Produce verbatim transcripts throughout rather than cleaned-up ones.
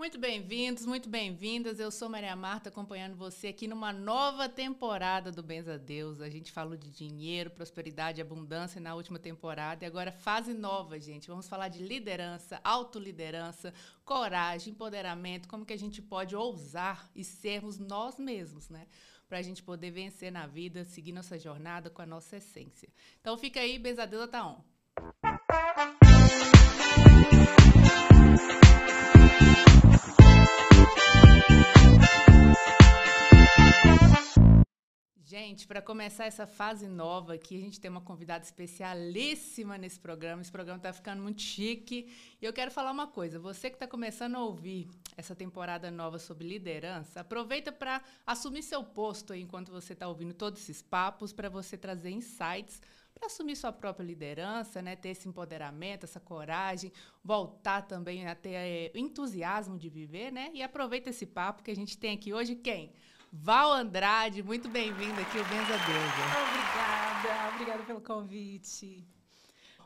Muito bem-vindos, muito bem-vindas. Eu sou Maria Marta, acompanhando você aqui numa nova temporada do Benza Deus. A gente falou de dinheiro, prosperidade, abundância na última temporada. E agora fase nova, gente. Vamos falar de liderança, autoliderança, coragem, empoderamento, como que a gente pode ousar e sermos nós mesmos, né? Para a gente poder vencer na vida, seguir nossa jornada com a nossa essência. Então fica aí, Benza Deus tá on. Gente, para começar essa fase nova aqui, a gente tem uma convidada especialíssima nesse programa. Esse programa está ficando muito chique. E eu quero falar uma coisa. Você que está começando a ouvir essa temporada nova sobre liderança, aproveita para assumir seu posto aí enquanto você está ouvindo todos esses papos, para você trazer insights, para assumir sua própria liderança, né? Ter esse empoderamento, essa coragem, voltar também a ter é, entusiasmo de viver, né? E aproveita esse papo que a gente tem aqui hoje. Quem? Val Andrade, muito bem-vinda aqui ao Benza Deus. Obrigada, obrigada pelo convite.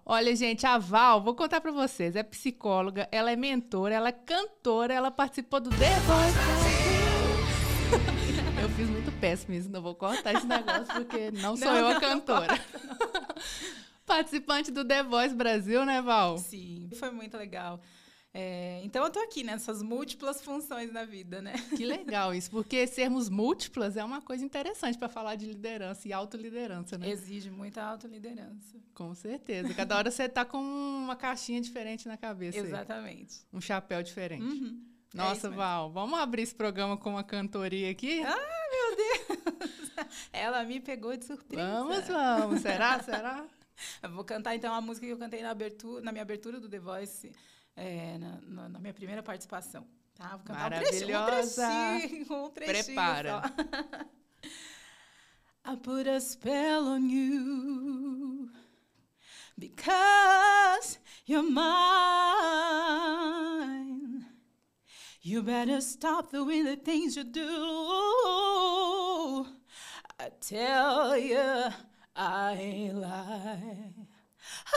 Olha, gente, a Val, vou contar para vocês, é psicóloga, ela é mentora, ela é cantora, ela participou do The Voice Brasil. Eu fiz muito péssimo isso, não vou cortar esse negócio, porque não sou não, eu a não, cantora. Não, não. Participante do The Voice Brasil, né, Val? Sim, foi muito legal. É, então, eu tô aqui nessas múltiplas funções na vida, né? Que legal isso, porque sermos múltiplas é uma coisa interessante para falar de liderança e autoliderança, né? Exige muita autoliderança. Com certeza. Cada hora você tá com uma caixinha diferente na cabeça. Exatamente. Aí. Um chapéu diferente. Uhum. Nossa, é Val, vamos abrir esse programa com uma cantoria aqui? Ah, meu Deus! Ela me pegou de surpresa. Vamos, vamos. Será? Será? Eu vou cantar, então, a música que eu cantei na, abertura, na minha abertura do The Voice... É, na, na, na minha primeira participação, tá? Vou cantar maravilhosa. Um trechinho, um trechinho. Prepara. I put a spell on you because you're mine. You better stop doing the things you do. I tell you, I lie.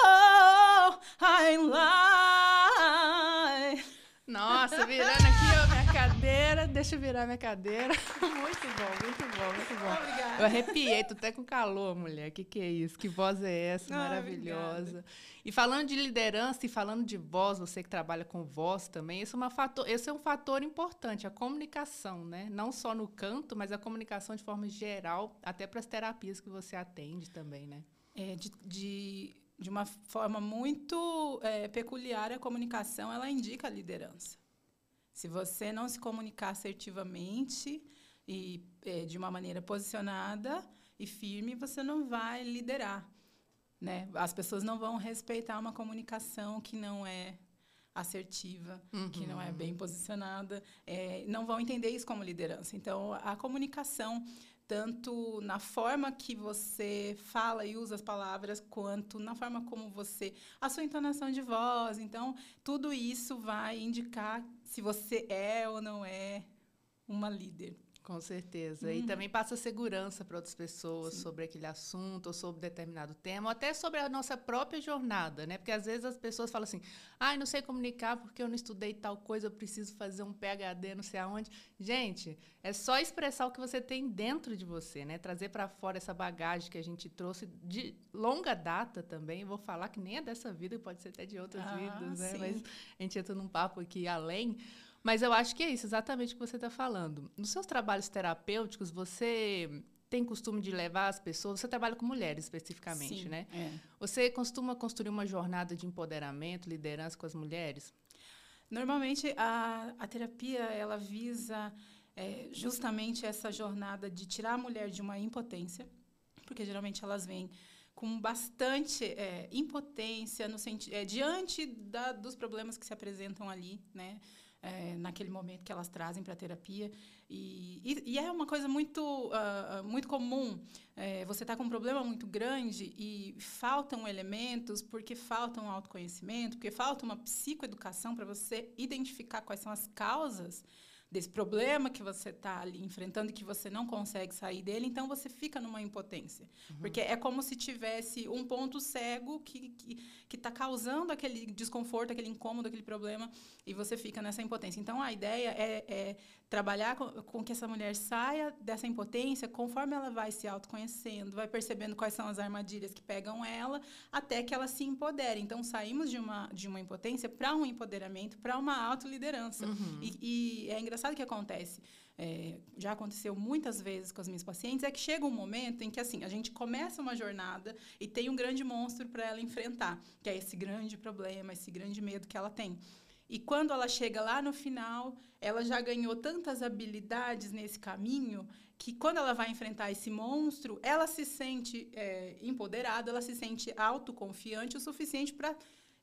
Oh, I lie. Nossa, virando aqui a minha cadeira. Deixa eu virar minha cadeira. Muito bom, muito bom, muito bom. Obrigada. Eu arrepiei, tô até com calor, mulher. Que que é isso? Que voz é essa? Ah, maravilhosa. Obrigada. E falando de liderança e falando de voz, você que trabalha com voz também, esse é, uma fator, esse é um fator importante, a comunicação, né? Não só no canto, mas a comunicação de forma geral, até para as terapias que você atende também, né? É, de... de... De uma forma muito é, peculiar, a comunicação, ela indica a liderança. Se você não se comunicar assertivamente e é, de uma maneira posicionada e firme, você não vai liderar, né? As pessoas não vão respeitar uma comunicação que não é assertiva, uhum. que não é bem posicionada, é, não vão entender isso como liderança. Então, a comunicação... tanto na forma que você fala e usa as palavras, quanto na forma como você... a sua entonação de voz. Então, tudo isso vai indicar se você é ou não é uma líder. Com certeza. Uhum. E também passa segurança para outras pessoas. Sim. Sobre aquele assunto, ou sobre determinado tema, ou até sobre a nossa própria jornada, né? Porque às vezes as pessoas falam assim, ah, eu não sei comunicar porque eu não estudei tal coisa, eu preciso fazer um P H D, não sei aonde. Gente, é só expressar o que você tem dentro de você, né? Trazer para fora essa bagagem que a gente trouxe de longa data também. Eu vou falar que nem é dessa vida, pode ser até de outras ah, vidas, né? Sim. Mas a gente entra num papo aqui além. Mas eu acho que é isso, exatamente o que você está falando. Nos seus trabalhos terapêuticos, você tem costume de levar as pessoas... Você trabalha com mulheres, especificamente, sim, né? É. Você costuma construir uma jornada de empoderamento, liderança com as mulheres? Normalmente, a, a terapia ela visa é, justamente essa jornada de tirar a mulher de uma impotência, porque geralmente elas vêm... com bastante é, impotência no sentido é, diante da, dos problemas que se apresentam ali, né, é, naquele momento que elas trazem para a terapia. E, e, e é uma coisa muito, uh, muito comum. É, você está com um problema muito grande e faltam elementos, porque falta um autoconhecimento, porque falta uma psicoeducação para você identificar quais são as causas desse problema que você está ali enfrentando e que você não consegue sair dele, então você fica numa impotência. Uhum. Porque é como se tivesse um ponto cego que está causando aquele desconforto, aquele incômodo, aquele problema, e você fica nessa impotência. Então, a ideia é, é trabalhar com, com que essa mulher saia dessa impotência conforme ela vai se autoconhecendo, vai percebendo quais são as armadilhas que pegam ela, até que ela se empodere. Então, saímos de uma, de uma impotência para um empoderamento, para uma autoliderança. Uhum. E, e é engraçado que acontece, é, já aconteceu muitas vezes com as minhas pacientes, é que chega um momento em que, assim, a gente começa uma jornada e tem um grande monstro para ela enfrentar, que é esse grande problema, esse grande medo que ela tem. E quando ela chega lá no final, ela já ganhou tantas habilidades nesse caminho que, quando ela vai enfrentar esse monstro, ela se sente é, empoderada, ela se sente autoconfiante o suficiente para,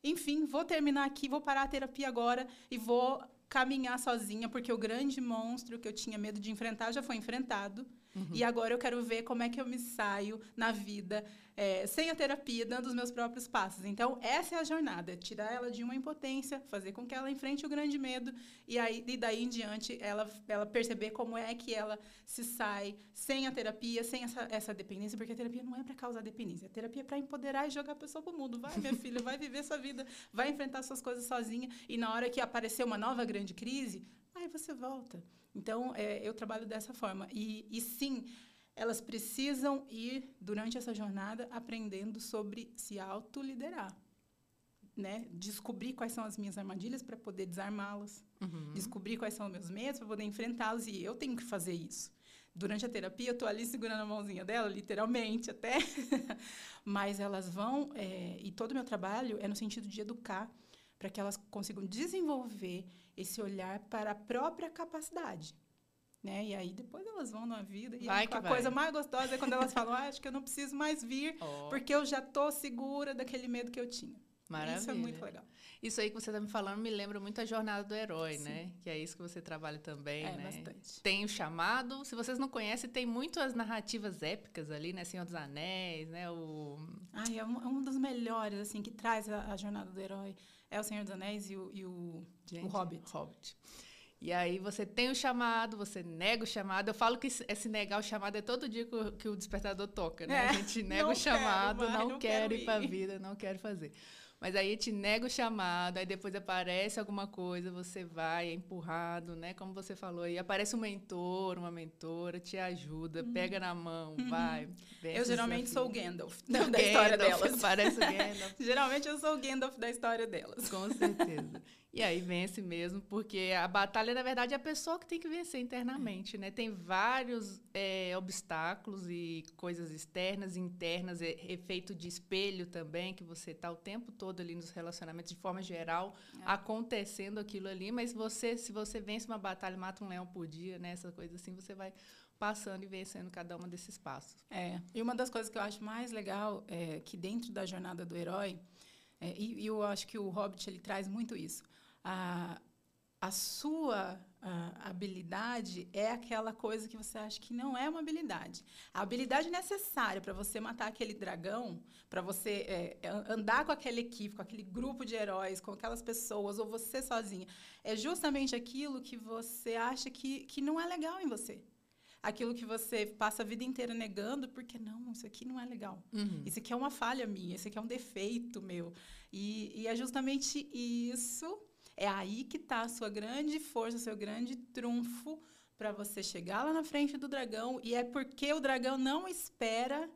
enfim, vou terminar aqui, vou parar a terapia agora e vou caminhar sozinha, porque o grande monstro que eu tinha medo de enfrentar já foi enfrentado. Uhum. E agora eu quero ver como é que eu me saio na vida, é, sem a terapia, dando os meus próprios passos. Então, essa é a jornada, é tirar ela de uma impotência, fazer com que ela enfrente o grande medo, e, aí, e daí em diante ela, ela perceber como é que ela se sai sem a terapia, sem essa, essa dependência, porque a terapia não é para causar dependência, a terapia é para empoderar e jogar a pessoa para o mundo. Vai, minha filha, vai viver sua vida, vai enfrentar suas coisas sozinha, e na hora que aparecer uma nova grande crise, aí você volta. Então, é, eu trabalho dessa forma. E, e, sim, elas precisam ir, durante essa jornada, aprendendo sobre se autoliderar. Né? Descobrir quais são as minhas armadilhas para poder desarmá-las. Uhum. Descobrir quais são os meus medos para poder enfrentá-los. E eu tenho que fazer isso. Durante a terapia, eu estou ali segurando a mãozinha dela, literalmente até. Mas elas vão... É, e todo o meu trabalho é no sentido de educar para que elas consigam desenvolver esse olhar para a própria capacidade, né? E aí depois elas vão na vida e vai a, a coisa mais gostosa é quando elas falam, ah, acho que eu não preciso mais vir, oh, porque eu já tô segura daquele medo que eu tinha. Maravilha. Isso é muito legal. Isso aí que você tá me falando me lembra muito a jornada do herói, sim, né? Que é isso que você trabalha também, é, né? Bastante. Tem o chamado, se vocês não conhecem, tem muitas narrativas épicas ali, né? Senhor dos Anéis, né? O... Ai, é um, é um dos melhores, assim, que traz a, a jornada do herói. É o Senhor dos Anéis e o, e o, Gente, o Hobbit. Hobbit. E aí você tem o chamado, você nega o chamado. Eu falo que esse negar o chamado é todo dia que o, que o despertador toca, né? É, a gente nega o chamado, quero, não, não quero, quero ir para a vida, não quero fazer. Mas aí te nega o chamado, aí depois aparece alguma coisa, você vai, é empurrado, né? Como você falou aí, aparece um mentor, uma mentora, te ajuda, uhum, pega na mão, uhum, vai. Eu geralmente sou o Gandalf da, da Gandalf, história delas. Aparece o Gandalf. Geralmente eu sou o Gandalf da história delas. Com certeza. E aí vence mesmo, porque a batalha, na verdade, é a pessoa que tem que vencer internamente, né? Tem vários é, obstáculos e coisas externas, internas, e, efeito de espelho também, que você está o tempo todo ali nos relacionamentos, de forma geral, é. acontecendo aquilo ali, mas você, se você vence uma batalha, mata um leão por dia, né? Essa coisa assim, você vai passando e vencendo cada um desses passos. É, e uma das coisas que eu acho mais legal é que dentro da jornada do herói, é, e, e eu acho que o Hobbit, ele traz muito isso, A, a sua a habilidade é aquela coisa que você acha que não é uma habilidade. A habilidade necessária para você matar aquele dragão, para você é, andar com aquela equipe, com aquele grupo de heróis, com aquelas pessoas, ou você sozinha, é justamente aquilo que você acha que, que não é legal em você. Aquilo que você passa a vida inteira negando, porque, não, isso aqui não é legal. Uhum. Isso aqui é uma falha minha, isso aqui é um defeito meu. E, e é justamente isso, é aí que está a sua grande força, o seu grande trunfo para você chegar lá na frente do dragão. E é porque o dragão não espera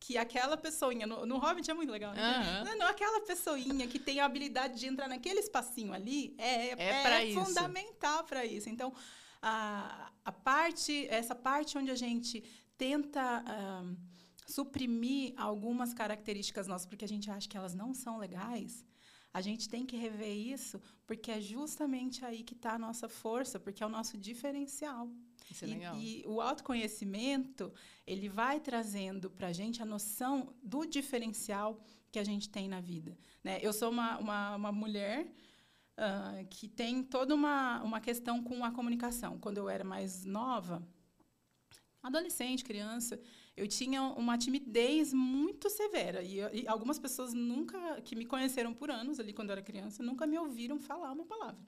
que aquela pessoinha... No, no Hobbit é muito legal, né? Uhum. Não, não, aquela pessoinha que tem a habilidade de entrar naquele espacinho ali é, é, é, pra é isso. fundamental para isso. Então... A, a parte, essa parte onde a gente tenta um, suprimir algumas características nossas, porque a gente acha que elas não são legais, a gente tem que rever isso, porque é justamente aí que está a nossa força, porque é o nosso diferencial. Isso é e, legal. E o autoconhecimento, ele vai trazendo para a gente a noção do diferencial que a gente tem na vida, né? Eu sou uma, uma, uma mulher... Uh, que tem toda uma, uma questão com a comunicação. Quando eu era mais nova, adolescente, criança, eu tinha uma timidez muito severa. E, e algumas pessoas nunca, que me conheceram por anos, ali quando eu era criança, nunca me ouviram falar uma palavra.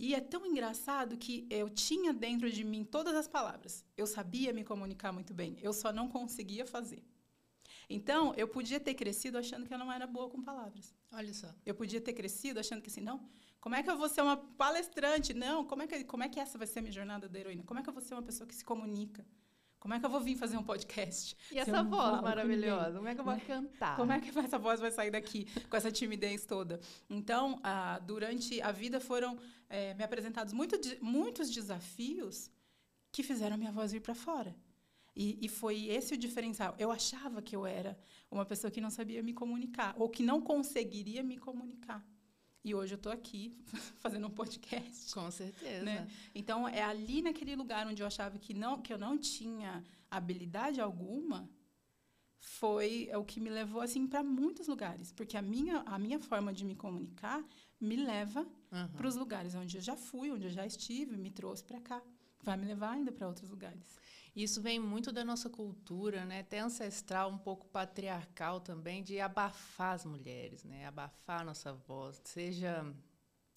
E é tão engraçado que eu tinha dentro de mim todas as palavras. Eu sabia me comunicar muito bem, eu só não conseguia fazer. Então, eu podia ter crescido achando que eu não era boa com palavras. Olha só. Eu podia ter crescido achando que assim, não, como é que eu vou ser uma palestrante? Não, como é que, como é que essa vai ser a minha jornada da heroína? Como é que eu vou ser uma pessoa que se comunica? Como é que eu vou vir fazer um podcast? E essa voz maravilhosa? Como é que eu vou cantar? Como é que essa voz vai sair daqui com essa timidez toda? Então, ah, durante a vida foram eh, me apresentados muito de, muitos desafios que fizeram a minha voz vir para fora. E, e foi esse o diferencial. Eu achava que eu era uma pessoa que não sabia me comunicar, ou que não conseguiria me comunicar. E hoje eu estou aqui fazendo um podcast. Com certeza. Né? Então, é ali naquele lugar onde eu achava que, não, que eu não tinha habilidade alguma, foi o que me levou assim, para muitos lugares. Porque a minha, a minha forma de me comunicar me leva uhum. para os lugares onde eu já fui, onde eu já estive, me trouxe para cá. Vai me levar ainda para outros lugares. Isso vem muito da nossa cultura, né? Até ancestral, um pouco patriarcal também, de abafar as mulheres, né? Abafar a nossa voz, seja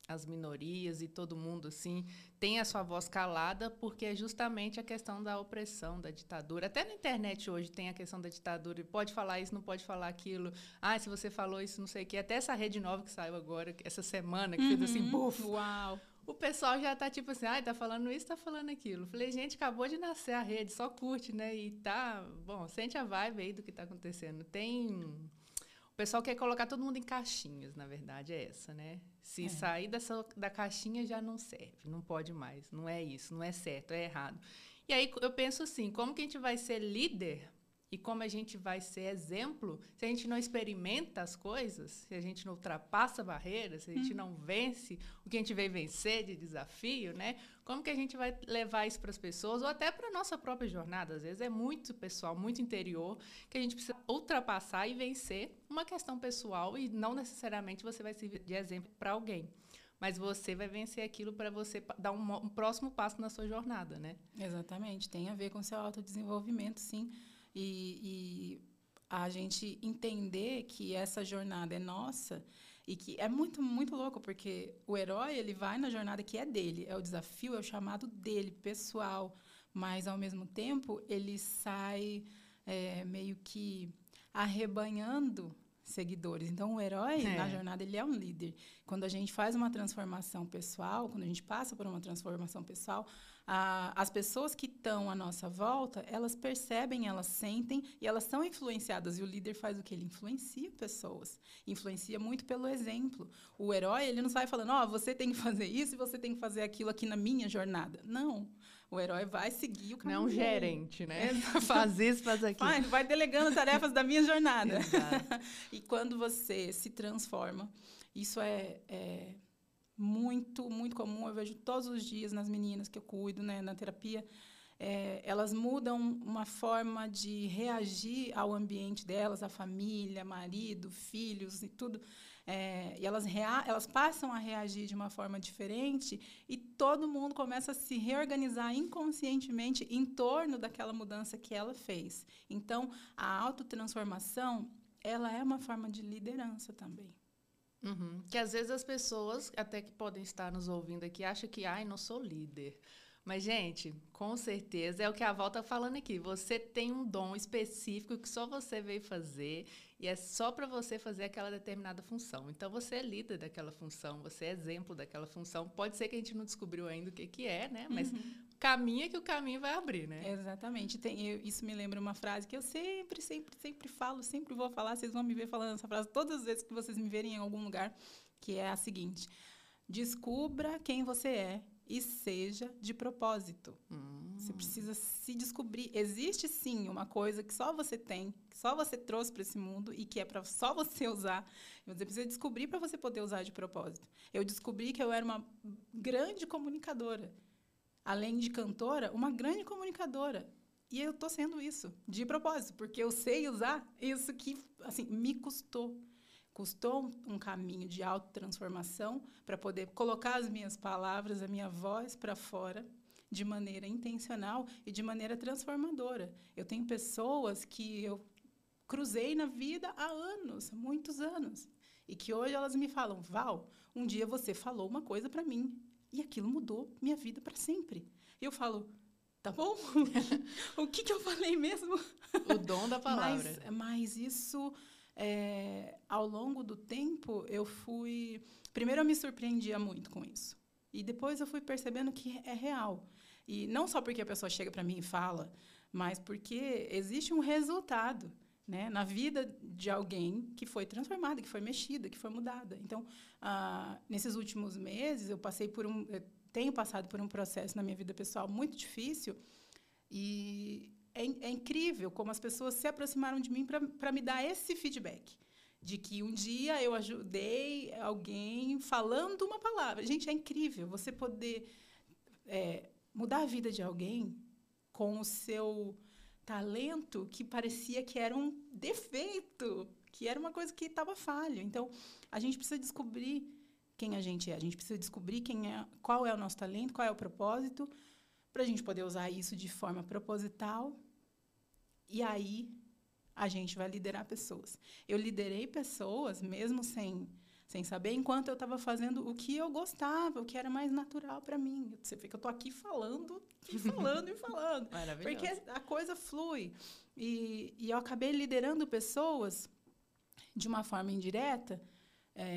as minorias e todo mundo, assim, tem a sua voz calada, porque é justamente a questão da opressão, da ditadura. Até na internet hoje tem a questão da ditadura, pode falar isso, não pode falar aquilo. Ah, se você falou isso, não sei o quê. Até essa rede nova que saiu agora, essa semana, que uhum. fez assim, buf! Uau! O pessoal já tá tipo assim, ai, tá falando isso, tá falando aquilo. Falei, gente, acabou de nascer a rede, só curte, né? E tá, bom, sente a vibe aí do que tá acontecendo. Tem... O pessoal quer colocar todo mundo em caixinhas, na verdade, é essa, né? Se é. sair dessa, da caixinha já não serve, não pode mais, não é isso, não é certo, é errado. E aí eu penso assim, como que a gente vai ser líder e como a gente vai ser exemplo se a gente não experimenta as coisas, se a gente não ultrapassa barreiras, se a gente hum. não vence o que a gente veio vencer de desafio, né? Como que a gente vai levar isso para as pessoas ou até para a nossa própria jornada? Às vezes é muito pessoal, muito interior, que a gente precisa ultrapassar e vencer uma questão pessoal e não necessariamente você vai servir de exemplo para alguém. Mas você vai vencer aquilo para você dar um, um próximo passo na sua jornada, né? Exatamente. Tem a ver com o seu autodesenvolvimento, sim. E, e a gente entender que essa jornada é nossa e que é muito, muito louco, porque o herói, ele vai na jornada que é dele, é o desafio, é o chamado dele, pessoal, mas, ao mesmo tempo, ele sai é, meio que arrebanhando seguidores. Então, o herói, é. na jornada, ele é um líder. Quando a gente faz uma transformação pessoal, quando a gente passa por uma transformação pessoal, a, as pessoas que estão à nossa volta, elas percebem, elas sentem e elas são influenciadas. E o líder faz o quê? Ele influencia pessoas. Influencia muito pelo exemplo. O herói, ele não sai falando, ó, oh, você tem que fazer isso e você tem que fazer aquilo aqui na minha jornada. Não. O herói vai seguir o caminho. Não é um gerente, né? Faz isso, faz aquilo. Vai, vai delegando tarefas da minha jornada. Exato. E quando você se transforma, isso é, é muito, muito comum. Eu vejo todos os dias nas meninas que eu cuido, né, na terapia, é, elas mudam uma forma de reagir ao ambiente delas, à família, marido, filhos e tudo. É, e elas, rea elas passam a reagir de uma forma diferente e todo mundo começa a se reorganizar inconscientemente em torno daquela mudança que ela fez. Então, a autotransformação... ela é uma forma de liderança também. Uhum. Que às vezes as pessoas, até que podem estar nos ouvindo aqui, acham que, ai, não sou líder. Mas, gente, com certeza, é o que a Val está falando aqui. Você tem um dom específico que só você veio fazer e é só para você fazer aquela determinada função. Então, você é líder daquela função, você é exemplo daquela função. Pode ser que a gente não descobriu ainda o que, que é, né? Mas... Uhum. Caminha que o caminho vai abrir, né? Exatamente. Tem, eu, isso me lembra uma frase que eu sempre, sempre, sempre falo, sempre vou falar, vocês vão me ver falando essa frase todas as vezes que vocês me verem em algum lugar, que é a seguinte: descubra quem você é e seja de propósito. Hum. Você precisa se descobrir. Existe, sim, uma coisa que só você tem, que só você trouxe para esse mundo e que é para só você usar. Você precisa descobrir para você poder usar de propósito. Eu descobri que eu era uma grande comunicadora. Além de cantora, uma grande comunicadora. E eu estou sendo isso, de propósito, porque eu sei usar isso que, assim, me custou. Custou um caminho de autotransformação para poder colocar as minhas palavras, a minha voz para fora de maneira intencional e de maneira transformadora. Eu tenho pessoas que eu cruzei na vida há anos, muitos anos, e que hoje elas me falam, Val, um dia você falou uma coisa para mim. E aquilo mudou minha vida para sempre. Eu falo, tá bom? O que, que eu falei mesmo? O dom da palavra. Mas, mas isso, é, ao longo do tempo, eu fui... Primeiro, eu me surpreendia muito com isso. E depois eu fui percebendo que é real. E não só porque a pessoa chega para mim e fala, mas porque existe um resultado, né, na vida de alguém que foi transformada, que foi mexida, que foi mudada. Então, ah, nesses últimos meses, eu passei por um, eu tenho passado por um processo na minha vida pessoal muito difícil, e é, é incrível como as pessoas se aproximaram de mim para me dar esse feedback. De que um dia eu ajudei alguém falando uma palavra. Gente, é incrível você poder é, mudar a vida de alguém com o seu talento que parecia que era um defeito, que era uma coisa que estava falha. Então, a gente precisa descobrir quem a gente é. A gente precisa descobrir quem é, qual é o nosso talento, qual é o propósito, para a gente poder usar isso de forma proposital. E aí... a gente vai liderar pessoas. Eu liderei pessoas, mesmo sem, sem saber, enquanto eu estava fazendo o que eu gostava, o que era mais natural para mim. Você vê que eu estou aqui falando, e falando, e falando. Maravilhoso. Porque a coisa flui. E, e eu acabei liderando pessoas de uma forma indireta, é,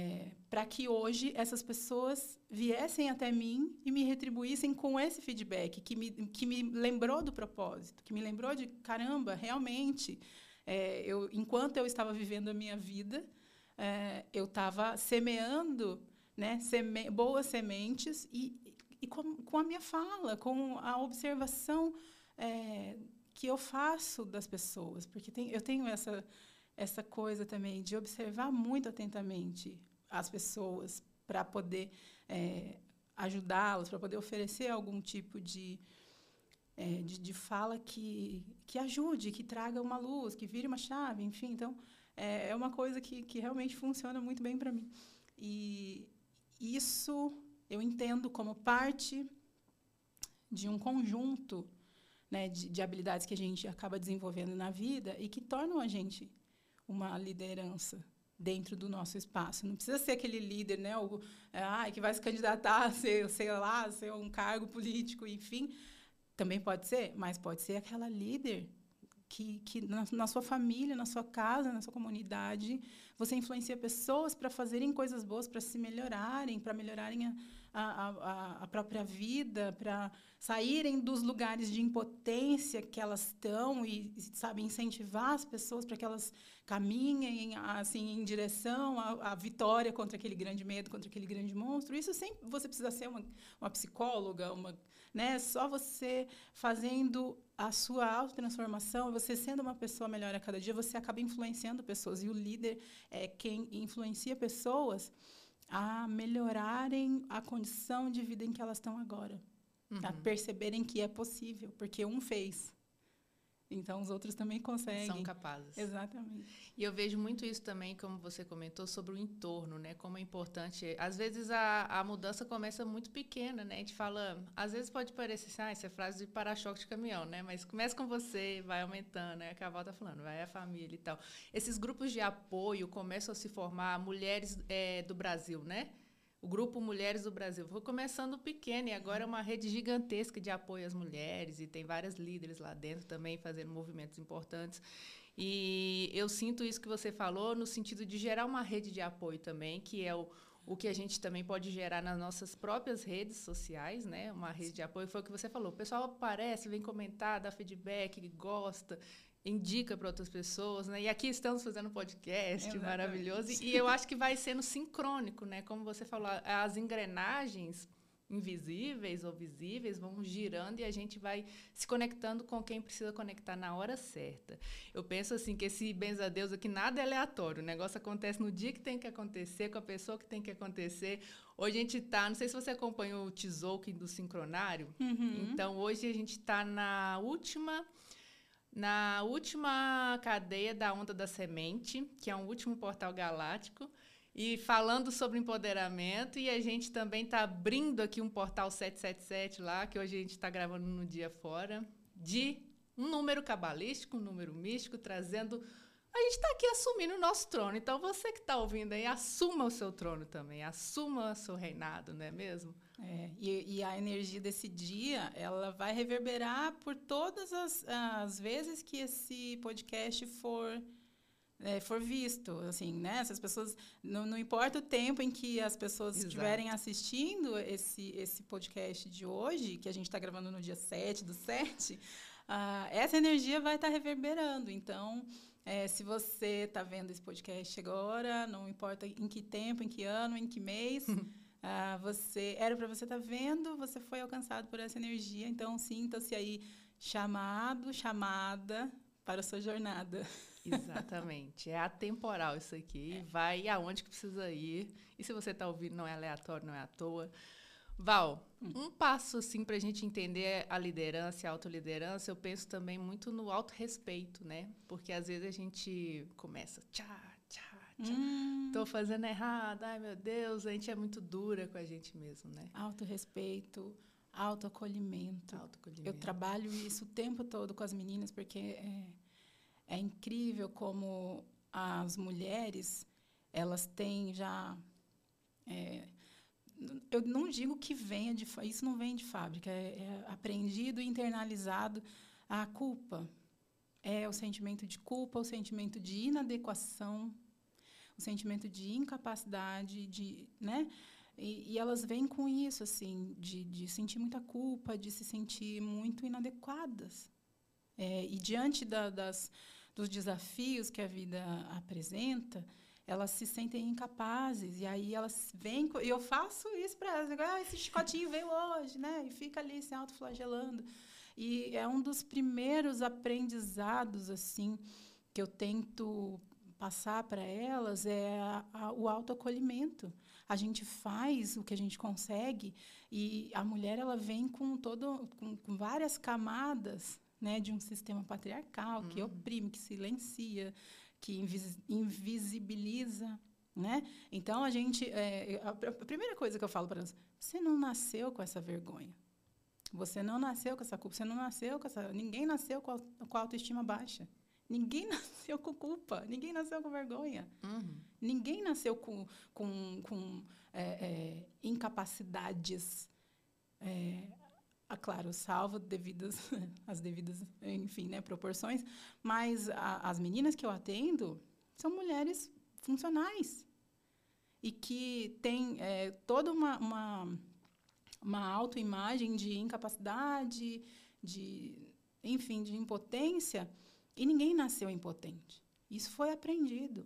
para que hoje essas pessoas viessem até mim e me retribuíssem com esse feedback, que me, que me lembrou do propósito, que me lembrou de, caramba, realmente... É, eu, enquanto eu estava vivendo a minha vida, é, eu estava semeando, né, seme, boas sementes, e, e com, com a minha fala, com a observação é, que eu faço das pessoas. Porque tem, eu tenho essa, essa coisa também de observar muito atentamente as pessoas para poder é, ajudá-las, para poder oferecer algum tipo de... É, de, de fala que, que ajude, que traga uma luz, que vire uma chave, enfim. Então, é, é uma coisa que, que realmente funciona muito bem para mim. E isso eu entendo como parte de um conjunto, né, de, de habilidades que a gente acaba desenvolvendo na vida e que tornam a gente uma liderança dentro do nosso espaço. Não precisa ser aquele líder, né, o, ah, que vai se candidatar a ser, sei lá, ser um cargo político, enfim... Também pode ser, mas pode ser aquela líder que, que na, na sua família, na sua casa, na sua comunidade, você influencia pessoas para fazerem coisas boas, para se melhorarem, para melhorarem a, a, a, a própria vida, para saírem dos lugares de impotência que elas estão e, sabe, incentivar as pessoas para que elas caminhem assim, em direção à, à vitória contra aquele grande medo, contra aquele grande monstro. Isso sem você precisar ser uma, uma psicóloga, uma... Né? Só você fazendo a sua autotransformação, você sendo uma pessoa melhor a cada dia, você acaba influenciando pessoas. E o líder é quem influencia pessoas a melhorarem a condição de vida em que elas estão agora. Uhum. A perceberem que é possível, porque um fez. Então, os outros também conseguem. São capazes. Exatamente. E eu vejo muito isso também, como você comentou, sobre o entorno, né? Como é importante... Às vezes, a, a mudança começa muito pequena, né? A gente fala... Às vezes, pode parecer assim, ah, isso é frase de para-choque de caminhão, né? Mas começa com você, vai aumentando, né? A Caval tá falando, vai a família e tal. Esses grupos de apoio começam a se formar, mulheres é, do Brasil, né? O grupo Mulheres do Brasil foi começando pequeno e agora é uma rede gigantesca de apoio às mulheres e tem várias líderes lá dentro também fazendo movimentos importantes. E eu sinto isso que você falou no sentido de gerar uma rede de apoio também, que é o, o que a gente também pode gerar nas nossas próprias redes sociais, né? Uma rede de apoio foi o que você falou. O pessoal aparece, vem comentar, dá feedback, gosta... indica para outras pessoas, né? E aqui estamos fazendo um podcast. Exatamente. Maravilhoso. E, e eu acho que vai sendo sincrônico, né? Como você falou, as engrenagens invisíveis ou visíveis vão girando e a gente vai se conectando com quem precisa conectar na hora certa. Eu penso assim que esse Benza Deus aqui nada é aleatório, o negócio acontece no dia que tem que acontecer, com a pessoa que tem que acontecer. Hoje a gente está, não sei se você acompanha o Tzolk'in do Sincronário, uhum. Então hoje a gente está na última... Na última cadeia da Onda da Semente, que é um último portal galáctico, e falando sobre empoderamento, e a gente também está abrindo aqui um portal sete sete sete lá, que hoje a gente está gravando no dia fora, de um número cabalístico, um número místico, trazendo a gente está aqui assumindo o nosso trono. Então, você que está ouvindo aí, assuma o seu trono também, assuma o seu reinado, não é mesmo? É, e, e a energia desse dia, ela vai reverberar por todas as, as vezes que esse podcast for, é, for visto. Assim, né? Essas pessoas, não, não importa o tempo em que as pessoas Exato. Estiverem assistindo esse, esse podcast de hoje, que a gente está gravando no dia sete do sete, uh, essa energia vai estar tá reverberando. Então... É, se você está vendo esse podcast agora, não importa em que tempo, em que ano, em que mês, ah, você, era para você estar tá vendo, você foi alcançado por essa energia. Então, sinta-se aí chamado, chamada para a sua jornada. Exatamente. É atemporal isso aqui. É. Vai aonde que precisa ir. E se você está ouvindo, não é aleatório, não é à toa. Val, hum. um passo assim, para a gente entender a liderança e a autoliderança, eu penso também muito no autorrespeito, né? Porque às vezes a gente começa, tchá, tchá, tchá, hum. tô fazendo errado, ai meu Deus, a gente é muito dura com a gente mesmo, né? Autorrespeito, autoacolhimento. autoacolhimento. Eu trabalho isso o tempo todo com as meninas, porque é, é incrível como as mulheres, elas têm já... É, eu não digo que venha de... Isso não vem de fábrica. É, é aprendido e internalizado a culpa. É o sentimento de culpa, o sentimento de inadequação, o sentimento de incapacidade, de, né? E, e elas vêm com isso, assim, de, de sentir muita culpa, de se sentir muito inadequadas. É, e, diante da, das, dos desafios que a vida apresenta, elas se sentem incapazes, e aí elas vêm... E eu faço isso para elas, ah, esse chicotinho veio hoje, né? E fica ali se autoflagelando. E é um dos primeiros aprendizados, assim, que eu tento passar para elas, é a, a, o autoacolhimento. A gente faz o que a gente consegue, e a mulher, ela vem com, todo, com, com várias camadas, né, de um sistema patriarcal, uhum. que oprime, que silencia, que invisibiliza, né? Então, a gente... É, a, a primeira coisa que eu falo para elas, você não nasceu com essa vergonha. Você não nasceu com essa culpa. Você não nasceu com essa... Ninguém nasceu com a, com a autoestima baixa. Ninguém nasceu com culpa. Ninguém nasceu com vergonha. Uhum. Ninguém nasceu com, com, com é, é, incapacidades... É, Ah, claro, salvo devidas, as devidas, enfim, né, proporções, mas a, as meninas que eu atendo são mulheres funcionais e que têm é, toda uma, uma, uma autoimagem de incapacidade, de, enfim, de impotência, e ninguém nasceu impotente. Isso foi aprendido,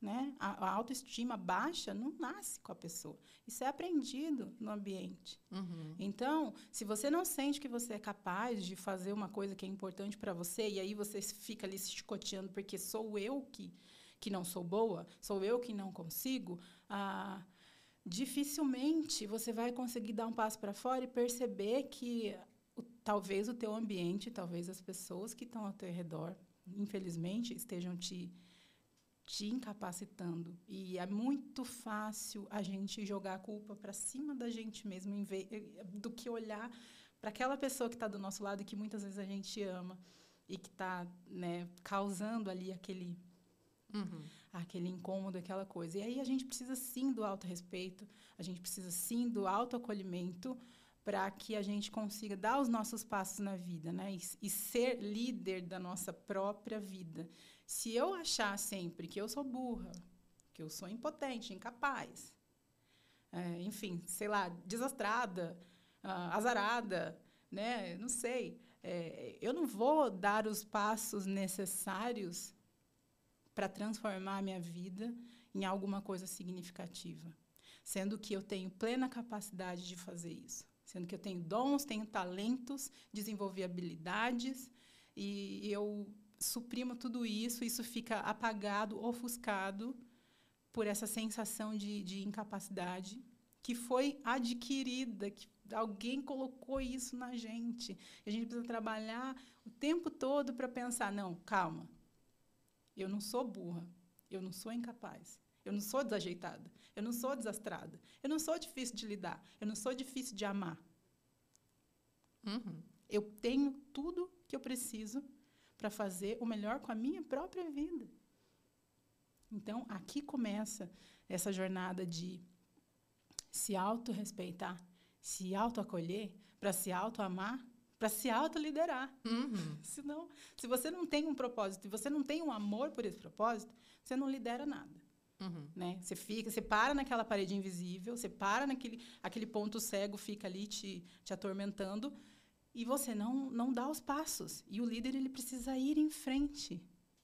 né? A, a autoestima baixa não nasce com a pessoa. Isso é aprendido no ambiente. Uhum. Então, se você não sente que você é capaz de fazer uma coisa que é importante para você, e aí você fica ali se chicoteando porque sou eu que, que não sou boa, sou eu que não consigo, ah, dificilmente você vai conseguir dar um passo para fora e perceber que o, talvez o teu ambiente, talvez as pessoas que estão ao teu redor, infelizmente, estejam te... te incapacitando. E é muito fácil a gente jogar a culpa para cima da gente mesmo, em vez do que olhar para aquela pessoa que está do nosso lado e que muitas vezes a gente ama e que está, né, causando ali aquele, uhum. aquele incômodo, aquela coisa. E aí a gente precisa, sim, do autorrespeito, a gente precisa, sim, do autoacolhimento para que a gente consiga dar os nossos passos na vida, né? e, e ser líder da nossa própria vida. Se eu achar sempre que eu sou burra, que eu sou impotente, incapaz, é, enfim, sei lá, desastrada, uh, azarada, né? Não sei. É, eu não vou dar os passos necessários para transformar a minha vida em alguma coisa significativa, sendo que eu tenho plena capacidade de fazer isso, sendo que eu tenho dons, tenho talentos, desenvolvi habilidades, e, e eu... suprimo tudo isso, isso fica apagado, ofuscado por essa sensação de, de incapacidade que foi adquirida, que alguém colocou isso na gente. E a gente precisa trabalhar o tempo todo para pensar, não, calma, eu não sou burra, eu não sou incapaz, eu não sou desajeitada, eu não sou desastrada, eu não sou difícil de lidar, eu não sou difícil de amar. Uhum. Eu tenho tudo que eu preciso para fazer o melhor com a minha própria vida. Então, aqui começa essa jornada de se autorrespeitar, se autoacolher, para se autoamar, para se autoliderar. Uhum. Senão, se você não tem um propósito, se você não tem um amor por esse propósito, você não lidera nada. Uhum. Né? Você fica, você para naquela parede invisível, você para naquele aquele ponto cego, fica ali te, te atormentando, e você não, não dá os passos. E o líder, ele precisa ir em frente.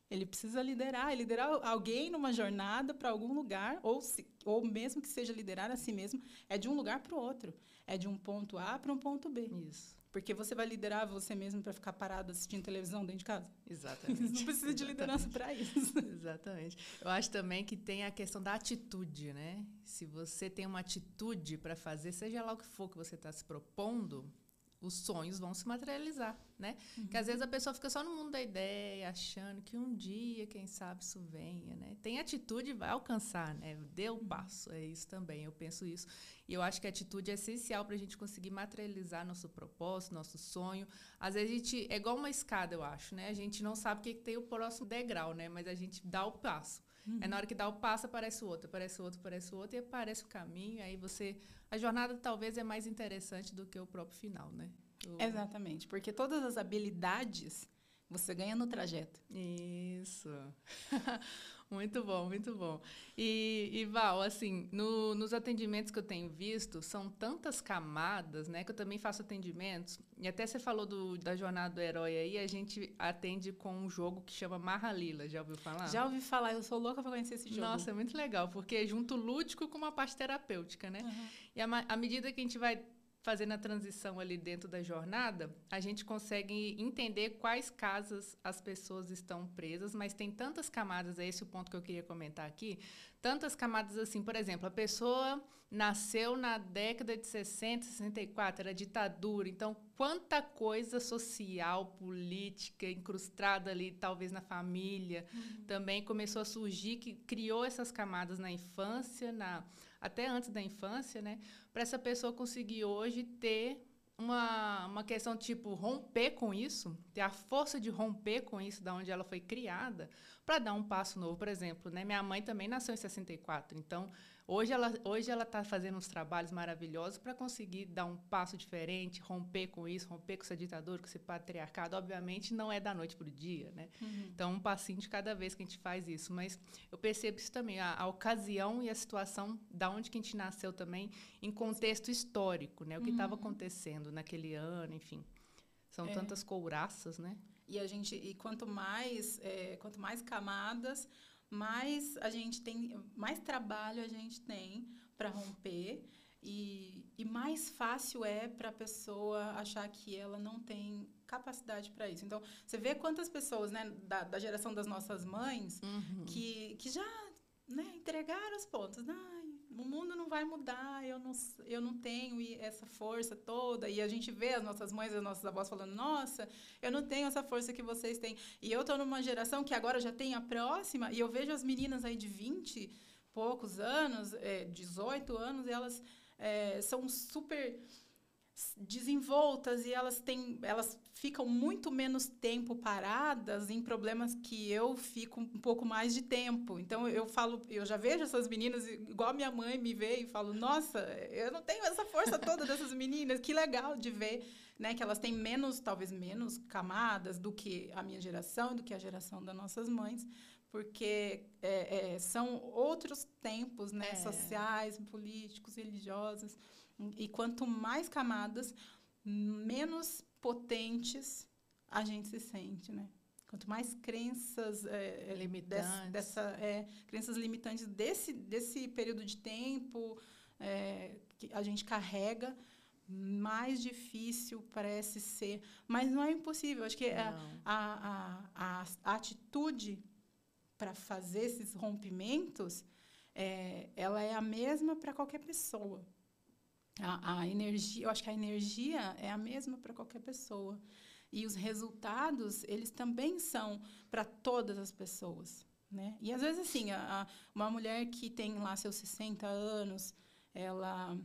Ele precisa liderar, liderar alguém numa jornada para algum lugar, ou, se, ou mesmo que seja liderar a si mesmo, é de um lugar para o outro. É de um ponto A para um ponto B. Isso. Porque você vai liderar você mesmo para ficar parado assistindo televisão dentro de casa? Exatamente. Não precisa de liderança para isso. Exatamente. Eu acho também que tem a questão da atitude, né? Se você tem uma atitude para fazer, seja lá o que for que você está se propondo, os sonhos vão se materializar, né? Uhum. Porque às vezes a pessoa fica só no mundo da ideia, achando que um dia, quem sabe, isso venha, né? Tem atitude, vai alcançar, né? Dê o passo, é isso também, eu penso isso. E eu acho que a atitude é essencial para a gente conseguir materializar nosso propósito, nosso sonho. Às vezes a gente, é igual uma escada, eu acho, né? A gente não sabe o que tem o próximo degrau, né? Mas a gente dá o passo. Uhum. É na hora que dá o passo, aparece o outro, aparece o outro, aparece o outro, e aparece o caminho, aí você... A jornada talvez é mais interessante do que o próprio final, né? O... Exatamente, porque todas as habilidades você ganha no trajeto. Isso. Muito bom, muito bom. E, e Val, assim, no, nos atendimentos que eu tenho visto, são tantas camadas, né? Que eu também faço atendimentos. E até você falou do, da jornada do herói aí, a gente atende com um jogo que chama Marralila. Já ouviu falar? Já ouvi falar, eu sou louca pra conhecer esse jogo. Nossa, é muito legal, porque é junto lúdico com uma parte terapêutica, né? Uhum. E à medida que a gente vai fazendo a transição ali dentro da jornada, a gente consegue entender quais casas as pessoas estão presas, mas tem tantas camadas, é esse o ponto que eu queria comentar aqui, tantas camadas assim, por exemplo, a pessoa nasceu na década de sessenta, sessenta e quatro, era ditadura, então quanta coisa social, política, incrustada ali, talvez na família, uhum. também começou a surgir, que criou essas camadas na infância, na... até antes da infância, né? Para essa pessoa conseguir hoje ter uma, uma questão tipo romper com isso, ter a força de romper com isso da onde ela foi criada, para dar um passo novo, por exemplo, né? Minha mãe também nasceu em sessenta e quatro, então hoje ela hoje ela tá fazendo uns trabalhos maravilhosos para conseguir dar um passo diferente, romper com isso, romper com essa ditadura, com esse patriarcado. Obviamente não é da noite pro dia, né? Uhum. Então um passinho de cada vez que a gente faz isso, mas eu percebo isso também, a, a ocasião e a situação da onde que a gente nasceu também em contexto histórico, né? O que estava uhum. acontecendo naquele ano, enfim. São é. tantas couraças, né? E a gente e quanto mais é, quanto mais camadas, mais a gente tem, mais trabalho a gente tem para romper e, e mais fácil é para a pessoa achar que ela não tem capacidade para isso. Então, você vê quantas pessoas, né, da, da geração das nossas mães, uhum. que, que já, né, entregaram os pontos. Ai, o mundo não vai mudar, eu não, eu não tenho essa força toda. E a gente vê as nossas mães e as nossas avós falando, nossa, eu não tenho essa força que vocês têm. E eu estou numa geração que agora já tem a próxima, e eu vejo as meninas aí de vinte e poucos anos, é, dezoito anos, e elas é, são super desenvoltas, e elas, têm, elas ficam muito menos tempo paradas em problemas que eu fico um pouco mais de tempo. Então, eu falo, eu já vejo essas meninas, igual minha mãe me vê e falo, nossa, eu não tenho essa força toda dessas meninas, que legal de ver, né, que elas têm menos, talvez menos camadas do que a minha geração, do que a geração das nossas mães, porque é, é, são outros tempos, né, é. sociais, políticos, religiosos. E quanto mais camadas, menos potentes a gente se sente, né? Quanto mais crenças é, limitantes, dessa, é, crenças limitantes desse desse período de tempo é, que a gente carrega, mais difícil parece ser. Mas não é impossível. Acho que a, a, a, a atitude para fazer esses rompimentos, é, ela é a mesma para qualquer pessoa. A, a energia, eu acho que a energia é a mesma para qualquer pessoa. E os resultados, eles também são para todas as pessoas, né? E às vezes, assim, a, a, uma mulher que tem lá seus sessenta anos, ela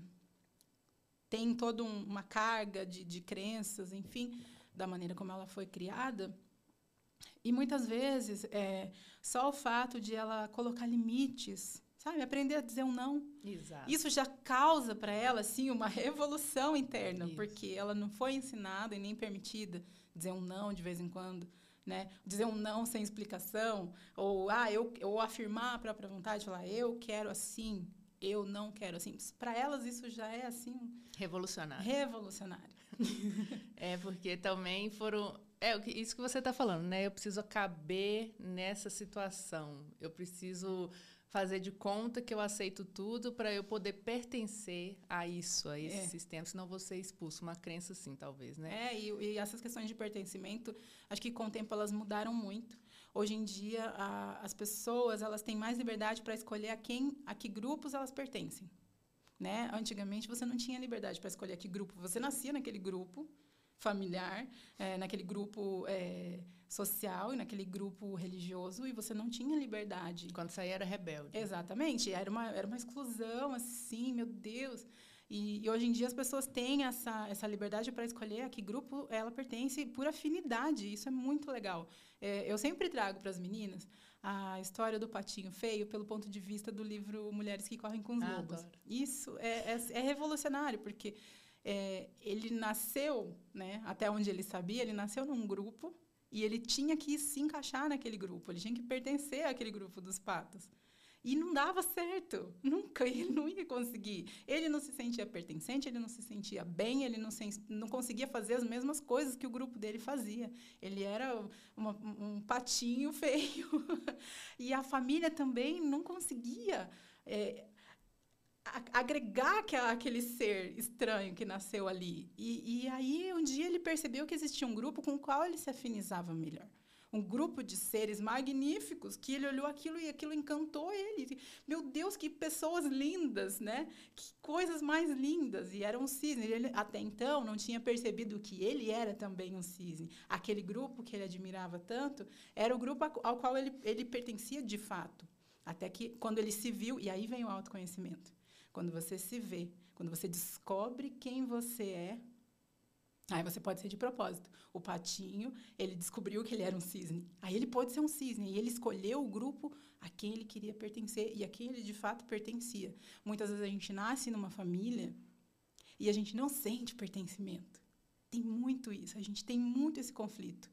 tem toda um, uma carga de, de crenças, enfim, da maneira como ela foi criada, E muitas vezes, é, só o fato de ela colocar limites, sabe? Aprender a dizer um não. Exato. Isso já causa para ela, assim, uma revolução interna, isso. Porque ela não foi ensinada e nem permitida dizer um não de vez em quando, né? Dizer um não sem explicação, ou, ah, eu, ou afirmar a própria vontade, falar, eu quero assim, eu não quero assim. Para elas, isso já é, assim... Revolucionário. Revolucionário. É, porque também foram... É isso que você está falando, né? Eu preciso caber nessa situação. Eu preciso fazer de conta que eu aceito tudo para eu poder pertencer a isso, a esse é. sistema, senão vou ser expulso. Uma crença assim, talvez, né? É, e, e essas questões de pertencimento, acho que com o tempo elas mudaram muito. Hoje em dia, a, as pessoas elas têm mais liberdade para escolher a, quem, a que grupos elas pertencem, né? Antigamente, você não tinha liberdade para escolher a que grupo. Você nascia naquele grupo familiar, é, naquele grupo é, social e naquele grupo religioso, e você não tinha liberdade. Quando saía era rebelde. Exatamente, era uma, era uma exclusão, assim, meu Deus. E, e hoje em dia as pessoas têm essa, essa liberdade para escolher a que grupo ela pertence por afinidade, isso é muito legal. É, eu sempre trago para as meninas a história do patinho feio pelo ponto de vista do livro Mulheres que Correm com os ah, Lobos. Adoro. Isso é, é, é revolucionário, porque... É, ele nasceu, né, até onde ele sabia, ele nasceu num grupo e ele tinha que se encaixar naquele grupo, ele tinha que pertencer àquele grupo dos patos. E não dava certo, nunca, ele não ia conseguir. Ele não se sentia pertencente, ele não se sentia bem, ele não, se, não conseguia fazer as mesmas coisas que o grupo dele fazia. Ele era uma, um patinho feio. E a família também não conseguia... É, agregar aquela, aquele ser estranho que nasceu ali. E, e aí, um dia, ele percebeu que existia um grupo com o qual ele se afinizava melhor. Um grupo de seres magníficos que ele olhou aquilo e aquilo encantou ele. Meu Deus, que pessoas lindas, né? Que coisas mais lindas. E era um cisne. Ele, até então, não tinha percebido que ele era também um cisne. Aquele grupo que ele admirava tanto era o grupo ao qual ele, ele pertencia de fato. Até que, quando ele se viu... E aí vem o autoconhecimento. Quando você se vê, quando você descobre quem você é, aí você pode ser de propósito. O patinho, ele descobriu que ele era um cisne. Aí ele pode ser um cisne. E ele escolheu o grupo a quem ele queria pertencer e a quem ele, de fato, pertencia. Muitas vezes a gente nasce numa família e a gente não sente pertencimento. Tem muito isso. A gente tem muito esse conflito.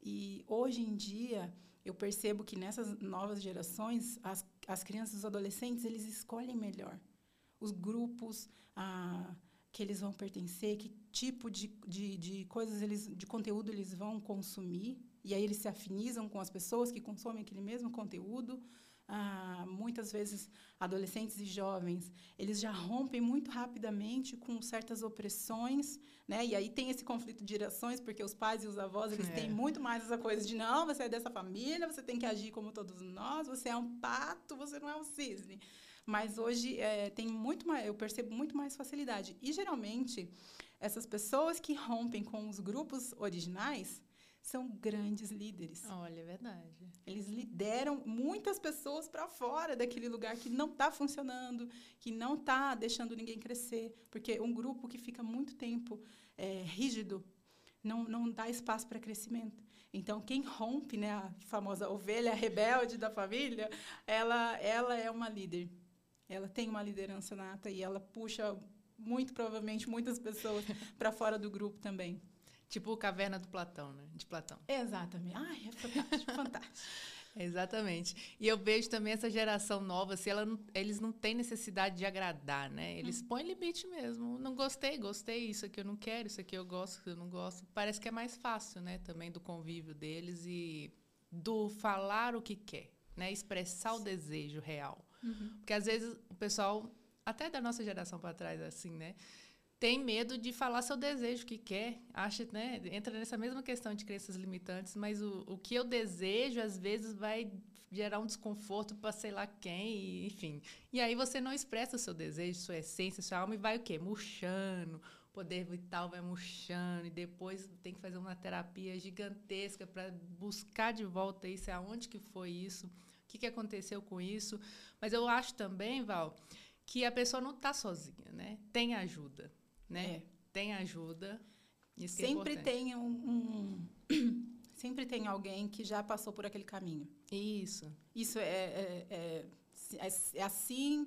E, hoje em dia, eu percebo que nessas novas gerações, as, as crianças e os adolescentes, eles escolhem melhor os grupos ah, que eles vão pertencer, que tipo de, de, de coisas, eles, de conteúdo eles vão consumir. E aí eles se afinizam com as pessoas que consomem aquele mesmo conteúdo. Ah, muitas vezes, adolescentes e jovens, eles já rompem muito rapidamente com certas opressões, né? E aí tem esse conflito de gerações, porque os pais e os avós, eles é. têm muito mais essa coisa de, não, você é dessa família, você tem que agir como todos nós, você é um pato, você não é um cisne. Mas hoje, é, tem muito mais, eu percebo muito mais facilidade. E, geralmente, essas pessoas que rompem com os grupos originais, são grandes líderes. Olha, é verdade. Eles lideram muitas pessoas para fora daquele lugar que não está funcionando, que não está deixando ninguém crescer, porque um grupo que fica muito tempo é, rígido não, não dá espaço para crescimento. Então, quem rompe, né, a famosa ovelha rebelde da família, ela, ela é uma líder. Ela tem uma liderança nata e ela puxa, muito provavelmente, muitas pessoas para fora do grupo também. Tipo o Caverna do Platão, né? De Platão. Exatamente. Ai, é fantástico, fantástico. Exatamente. E eu vejo também essa geração nova, assim, ela não, eles não têm necessidade de agradar, né? Eles hum. põem limite mesmo. Não gostei, gostei, isso aqui eu não quero, isso aqui eu gosto, isso eu não gosto. Parece que é mais fácil, né? Também do convívio deles e do falar o que quer, né? Expressar o desejo real. Uhum. Porque, às vezes, o pessoal, até da nossa geração para trás, assim, né? Tem medo de falar seu desejo, o que quer, acha, né? Entra nessa mesma questão de crenças limitantes, mas o, o que eu desejo, às vezes, vai gerar um desconforto para sei lá quem, enfim. E aí você não expressa o seu desejo, sua essência, sua alma, e vai o quê? Murchando, o poder vital vai murchando, e depois tem que fazer uma terapia gigantesca para buscar de volta isso, aonde que foi isso, o que, que aconteceu com isso. Mas eu acho também, Val, que a pessoa não está sozinha, né? Tem ajuda. Né? É. Tem ajuda. Isso sempre é tem um, um sempre tem alguém que já passou por aquele caminho. Isso. Isso é, é, é, é, é assim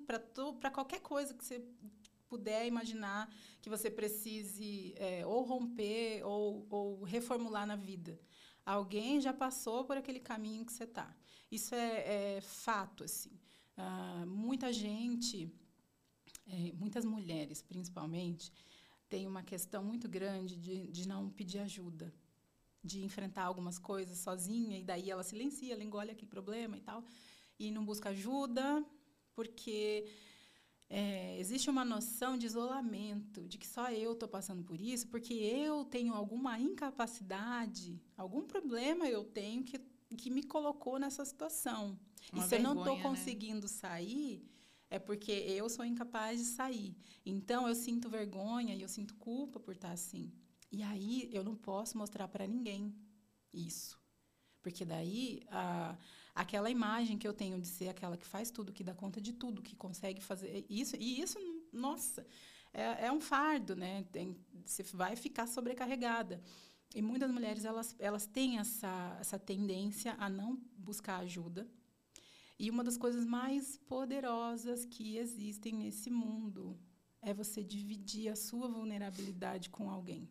para qualquer coisa que você puder imaginar que você precise é, ou romper ou, ou reformular na vida. Alguém já passou por aquele caminho que você está. Isso é, é fato, assim. Uh, muita gente, é, muitas mulheres, principalmente, tem uma questão muito grande de, de não pedir ajuda, de enfrentar algumas coisas sozinha, e daí ela silencia, ela engole aquele problema e tal, e não busca ajuda, porque... É, existe uma noção de isolamento, de que só eu estou passando por isso, porque eu tenho alguma incapacidade, algum problema eu tenho que, que me colocou nessa situação. Uma e se vergonha, eu não estou conseguindo, né, sair, é porque eu sou incapaz de sair. Então, eu sinto vergonha e eu sinto culpa por estar assim. E aí, eu não posso mostrar para ninguém isso. Porque daí, a, aquela imagem que eu tenho de ser aquela que faz tudo, que dá conta de tudo, que consegue fazer isso, e isso, nossa, é, é um fardo, né? Tem, você vai ficar sobrecarregada. E muitas mulheres, elas, elas têm essa, essa tendência a não buscar ajuda. E uma das coisas mais poderosas que existem nesse mundo é você dividir a sua vulnerabilidade com alguém.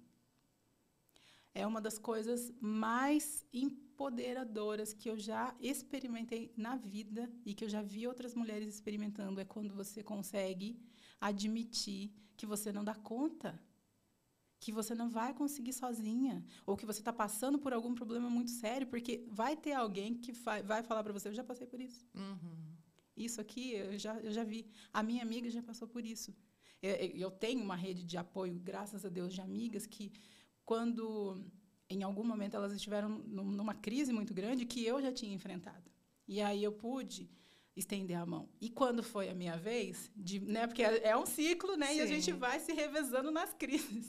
É uma das coisas mais empoderadoras que eu já experimentei na vida e que eu já vi outras mulheres experimentando. É quando você consegue admitir que você não dá conta, que você não vai conseguir sozinha, ou que você está passando por algum problema muito sério, porque vai ter alguém que vai falar para você, eu já passei por isso. Uhum. Isso aqui eu já, eu já vi. A minha amiga já passou por isso. Eu, eu tenho uma rede de apoio, graças a Deus, de amigas que... quando, em algum momento, elas estiveram numa crise muito grande que eu já tinha enfrentado. E aí eu pude estender a mão. E quando foi a minha vez, de, né, porque é um ciclo, né, e a gente vai se revezando nas crises.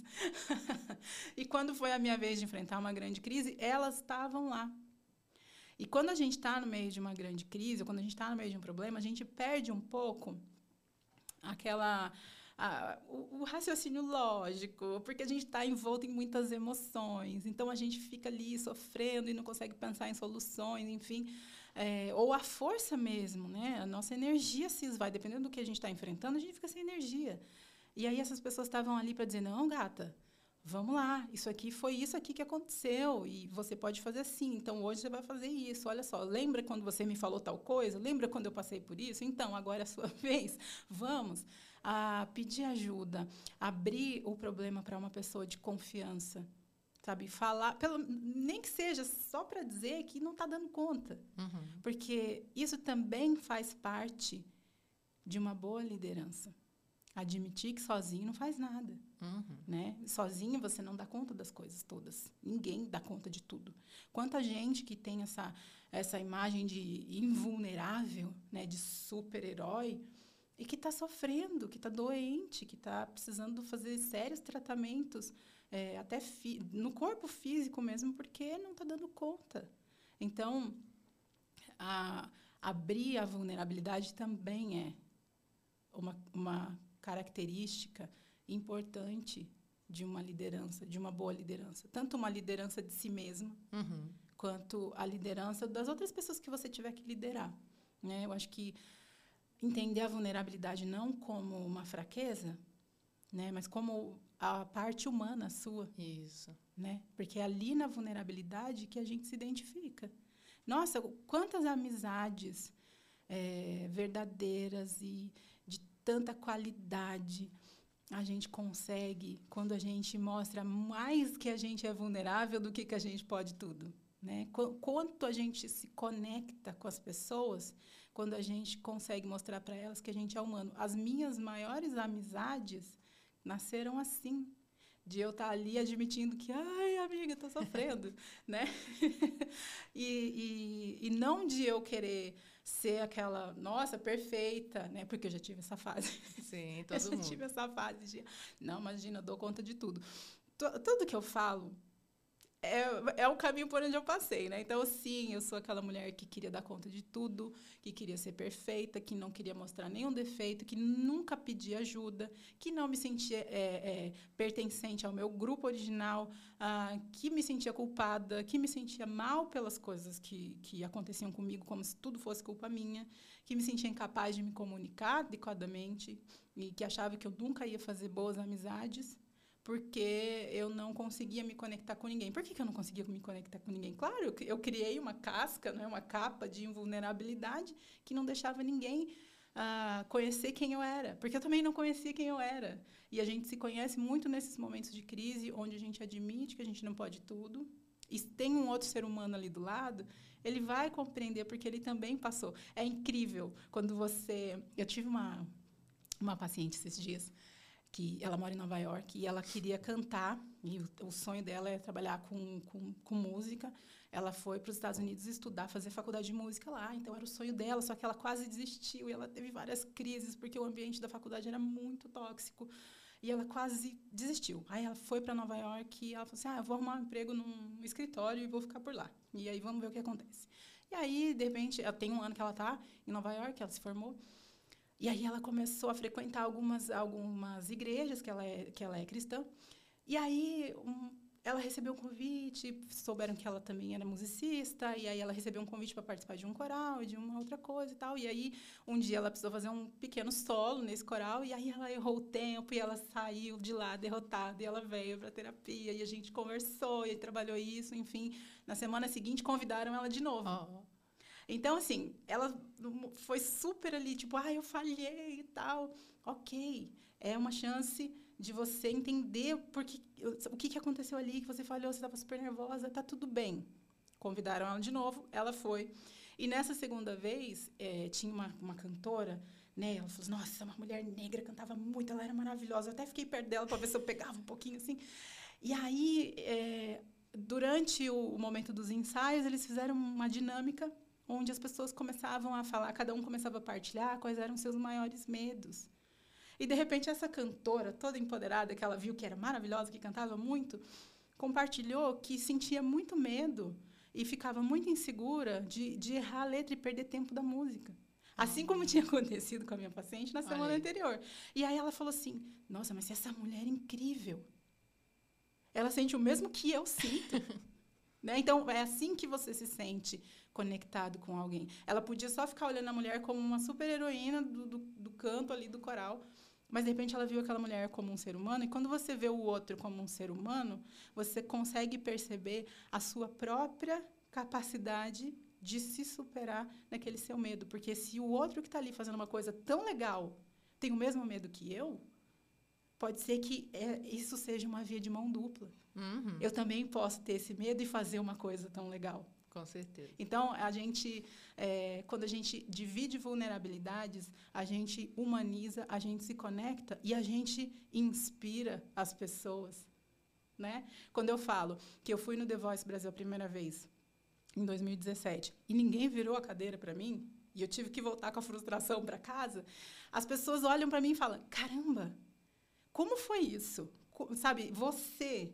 E quando foi a minha vez de enfrentar uma grande crise, elas estavam lá. E quando a gente está no meio de uma grande crise, ou quando a gente está no meio de um problema, a gente perde um pouco aquela... Ah, o, o raciocínio lógico, porque a gente está envolto em muitas emoções, então a gente fica ali sofrendo e não consegue pensar em soluções, enfim, é, ou a força mesmo, né? A nossa energia se esvai, dependendo do que a gente está enfrentando, a gente fica sem energia. E aí essas pessoas estavam ali para dizer, não, gata, vamos lá, isso aqui foi isso aqui que aconteceu, e você pode fazer assim, então hoje você vai fazer isso, olha só, lembra quando você me falou tal coisa? Lembra quando eu passei por isso? Então, agora é a sua vez, vamos a pedir ajuda, abrir o problema para uma pessoa de confiança, sabe? Falar, pelo, nem que seja só para dizer que não está dando conta, uhum. Porque isso também faz parte de uma boa liderança. Admitir que sozinho não faz nada, uhum. Né? Sozinho você não dá conta das coisas todas. Ninguém dá conta de tudo. Quanta gente que tem essa, essa imagem de invulnerável, né? De super-herói, e que está sofrendo, que está doente, que está precisando fazer sérios tratamentos, é, até fi- no corpo físico mesmo, porque não está dando conta. Então, a, abrir a vulnerabilidade também é uma... uma característica importante de uma liderança, de uma boa liderança. Tanto uma liderança de si mesma, uhum. Quanto a liderança das outras pessoas que você tiver que liderar. Né? Eu acho que entender a vulnerabilidade não como uma fraqueza, né? Mas como a parte humana sua. Isso. Né? Porque é ali na vulnerabilidade que a gente se identifica. Nossa, quantas amizades é, verdadeiras e de tanta qualidade a gente consegue quando a gente mostra mais que a gente é vulnerável do que que a gente pode tudo, né? Qu- quanto a gente se conecta com as pessoas quando a gente consegue mostrar para elas que a gente é humano. As minhas maiores amizades nasceram assim, de eu estar ali admitindo que, ai, amiga, estou sofrendo, né? e, e, e não de eu querer ser aquela, nossa, perfeita, né? Porque eu já tive essa fase. Sim, todo mundo. Eu já tive essa fase de, não, imagina, eu dou conta de tudo. T- tudo que eu falo É, é um caminho por onde eu passei, né? Então, sim, eu sou aquela mulher que queria dar conta de tudo, que queria ser perfeita, que não queria mostrar nenhum defeito, que nunca pedia ajuda, que não me sentia é, é, pertencente ao meu grupo original, ah, que me sentia culpada, que me sentia mal pelas coisas que, que aconteciam comigo, como se tudo fosse culpa minha, que me sentia incapaz de me comunicar adequadamente e que achava que eu nunca ia fazer boas amizades, porque eu não conseguia me conectar com ninguém. Por que que eu não conseguia me conectar com ninguém? Claro, eu criei uma casca, né, uma capa de invulnerabilidade que não deixava ninguém uh, conhecer quem eu era, porque eu também não conhecia quem eu era. E a gente se conhece muito nesses momentos de crise, onde a gente admite que a gente não pode tudo, e se tem um outro ser humano ali do lado, ele vai compreender, porque ele também passou. É incrível quando você... Eu tive uma, uma paciente esses dias, que ela mora em Nova York, e ela queria cantar, e o, o sonho dela é trabalhar com, com, com música. Ela foi para os Estados Unidos estudar, fazer faculdade de música lá, então era o sonho dela, só que ela quase desistiu, e ela teve várias crises, porque o ambiente da faculdade era muito tóxico, e ela quase desistiu. Aí ela foi para Nova York, e ela falou assim, ah, eu vou arrumar um emprego num escritório e vou ficar por lá, e aí vamos ver o que acontece. E aí, de repente, tem um ano que ela está em Nova York, ela se formou, e aí ela começou a frequentar algumas, algumas igrejas, que ela é, que ela é cristã. E aí um, ela recebeu um convite, souberam que ela também era musicista, e aí ela recebeu um convite para participar de um coral, de uma outra coisa e tal. E aí um dia ela precisou fazer um pequeno solo nesse coral, e aí ela errou o tempo, e ela saiu de lá derrotada, e ela veio para terapia, e a gente conversou, e trabalhou isso, enfim. Na semana seguinte, convidaram ela de novo. Oh. Então, assim, ela foi super ali, tipo, ah, eu falhei e tal. Ok, é uma chance de você entender por que, o que aconteceu ali, que você falhou, você estava super nervosa, tá tudo bem. Convidaram ela de novo, ela foi. E nessa segunda vez, é, tinha uma, uma cantora, né? Ela falou, nossa, uma mulher negra, cantava muito, ela era maravilhosa. Eu até fiquei perto dela para ver se eu pegava um pouquinho, assim. E aí, é, durante o momento dos ensaios, eles fizeram uma dinâmica onde as pessoas começavam a falar, cada um começava a partilhar quais eram seus maiores medos. E, de repente, essa cantora, toda empoderada, que ela viu que era maravilhosa, que cantava muito, compartilhou que sentia muito medo e ficava muito insegura de, de errar a letra e perder tempo da música. Assim como tinha acontecido com a minha paciente na semana anterior. E aí ela falou assim, nossa, mas essa mulher é incrível. Ela sente o mesmo que eu sinto. Né? Então, é assim que você se sente conectado com alguém. Ela podia só ficar olhando a mulher como uma super-heroína do, do, do canto ali, do coral, mas, de repente, ela viu aquela mulher como um ser humano, e quando você vê o outro como um ser humano, você consegue perceber a sua própria capacidade de se superar naquele seu medo. Porque se o outro que está ali fazendo uma coisa tão legal tem o mesmo medo que eu, pode ser que é, isso seja uma via de mão dupla. Uhum. Eu também posso ter esse medo e fazer uma coisa tão legal. Com certeza. Então, a gente, é, quando a gente divide vulnerabilidades, a gente humaniza, a gente se conecta e a gente inspira as pessoas. Né? Quando eu falo que eu fui no The Voice Brasil a primeira vez, em dois mil e dezessete, e ninguém virou a cadeira para mim, e eu tive que voltar com a frustração para casa, as pessoas olham para mim e falam, caramba, como foi isso? Sabe, você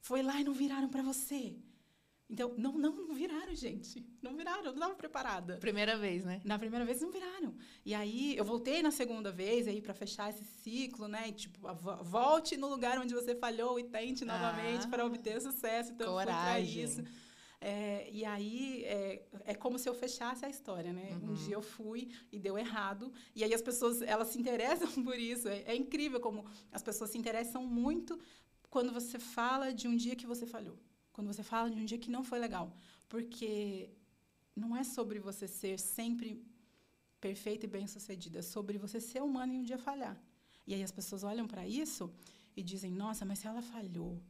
foi lá e não viraram para você. Então, não, não, não viraram, gente. Não viraram, eu não estava preparada. Primeira vez, né? Na primeira vez, não viraram. E aí, eu voltei na segunda vez aí para fechar esse ciclo, né? E, tipo, volte no lugar onde você falhou e tente novamente ah, para obter sucesso. Então, coragem. Foi para isso. É, e aí, é, é como se eu fechasse a história, né? Uhum. Um dia eu fui e deu errado. E aí, as pessoas, elas se interessam por isso. É, é incrível como as pessoas se interessam muito quando você fala de um dia que você falhou. Quando você fala de um dia que não foi legal. Porque não é sobre você ser sempre perfeita e bem-sucedida. É sobre você ser humano e um dia falhar. E aí, as pessoas olham para isso e dizem, nossa, mas se ela falhou,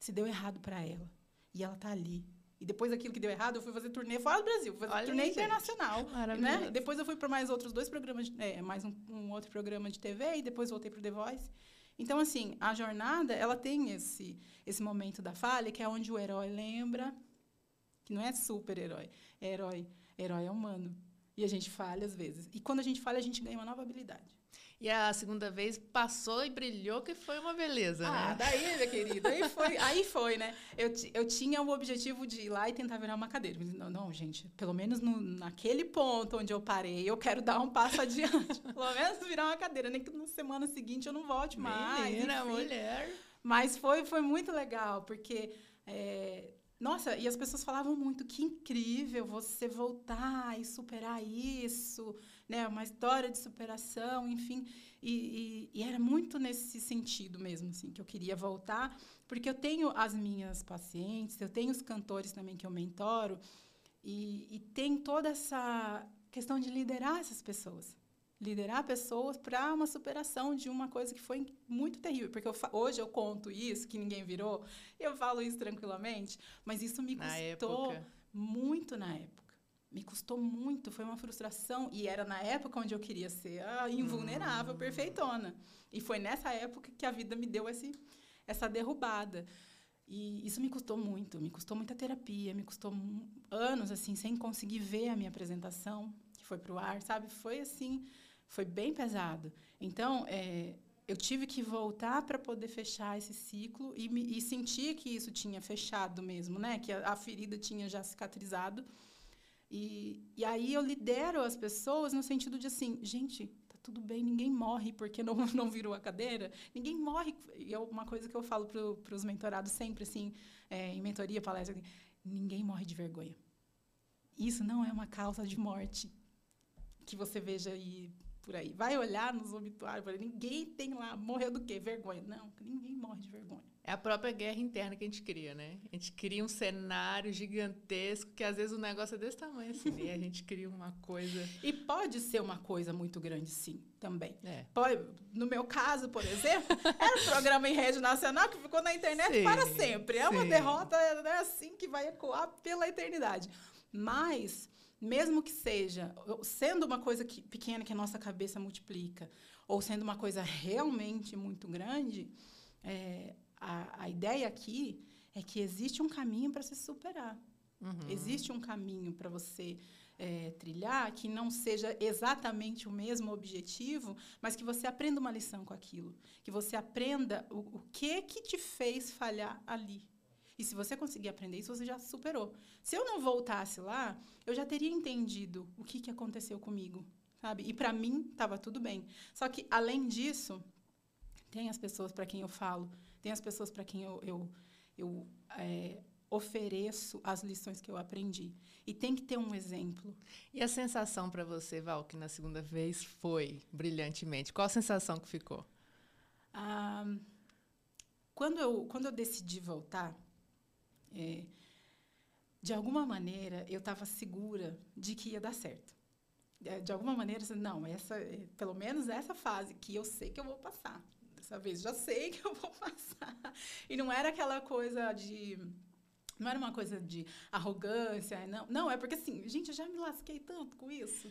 se deu errado para ela, e ela está ali. E depois daquilo que deu errado, eu fui fazer turnê fora do Brasil. Fui fazer Olha turnê aí, internacional. Né? Depois eu fui para mais outros dois programas, de, é, mais um, um outro programa de T V, e depois voltei para o The Voice. Então, assim, a jornada, ela tem esse, esse momento da falha, que é onde o herói lembra, que não é super-herói, é herói, herói é humano. E a gente falha às vezes. E quando a gente falha, a gente ganha uma nova habilidade. E a segunda vez passou e brilhou, que foi uma beleza, ah, né? Daí, minha querida, aí foi, aí foi, né? Eu, eu tinha o objetivo de ir lá e tentar virar uma cadeira. Não, não gente, pelo menos no, naquele ponto onde eu parei, eu quero dar um passo adiante. Pelo menos virar uma cadeira, nem que na semana seguinte eu não volte mais. Menina, mulher. Mas foi, foi muito legal, porque... É, nossa, e as pessoas falavam muito, que incrível você voltar e superar isso, né? Uma história de superação, enfim. E, e, e era muito nesse sentido mesmo, assim, que eu queria voltar, porque eu tenho as minhas pacientes, eu tenho os cantores também que eu mentoro, e, e tem toda essa questão de liderar essas pessoas. Liderar pessoas para uma superação de uma coisa que foi muito terrível. Porque eu, hoje eu conto isso, que ninguém virou, eu falo isso tranquilamente, mas isso me custou muito na época. Me custou muito, foi uma frustração. E era na época onde eu queria ser ah, invulnerável, hum. perfeitona. E foi nessa época que a vida me deu esse, essa derrubada. E isso me custou muito, me custou muita terapia, me custou anos assim, sem conseguir ver a minha apresentação, que foi para o ar, sabe? Foi assim... Foi bem pesado. Então, é, eu tive que voltar para poder fechar esse ciclo e, me, e sentir que isso tinha fechado mesmo, né? Que a, a ferida tinha já cicatrizado. E, e aí eu lidero as pessoas no sentido de assim, gente, tá tudo bem, ninguém morre porque não, não virou a cadeira. Ninguém morre. E é uma coisa que eu falo para os mentorados sempre, assim, é, em mentoria, palestra, assim, ninguém morre de vergonha. Isso não é uma causa de morte que você veja aí... por aí. Vai olhar nos obituários, ninguém tem lá, morreu do quê? Vergonha. Não, ninguém morre de vergonha. É a própria guerra interna que a gente cria, né? A gente cria um cenário gigantesco que, às vezes, o negócio é desse tamanho, assim, e a gente cria uma coisa... E pode ser uma coisa muito grande, sim, também. É. Pode, no meu caso, por exemplo, era um programa em rede nacional que ficou na internet sim, para sempre. É sim. Uma derrota, né, assim, que vai ecoar pela eternidade. Mas... Mesmo que seja, sendo uma coisa que, pequena que a nossa cabeça multiplica, ou sendo uma coisa realmente muito grande, é, a, a ideia aqui é que existe um caminho para se superar. Uhum. Existe um caminho para você é, trilhar que não seja exatamente o mesmo objetivo, mas que você aprenda uma lição com aquilo. Que você aprenda o, o que, que te fez falhar ali. E se você conseguir aprender isso, você já superou. Se eu não voltasse lá, eu já teria entendido o que, que aconteceu comigo, sabe? E para mim, estava tudo bem. Só que, além disso, tem as pessoas para quem eu falo, tem as pessoas para quem eu, eu, eu é, ofereço as lições que eu aprendi. E tem que ter um exemplo. E a sensação para você, Val, que na segunda vez foi brilhantemente? Qual a sensação que ficou? Ah, quando eu, quando eu decidi voltar... É, de alguma maneira, eu estava segura de que ia dar certo. De alguma maneira, não, essa, pelo menos essa fase que eu sei que eu vou passar. Dessa vez, já sei que eu vou passar. E não era aquela coisa de... Não era uma coisa de arrogância, não. Não, é porque assim, gente, eu já me lasquei tanto com isso.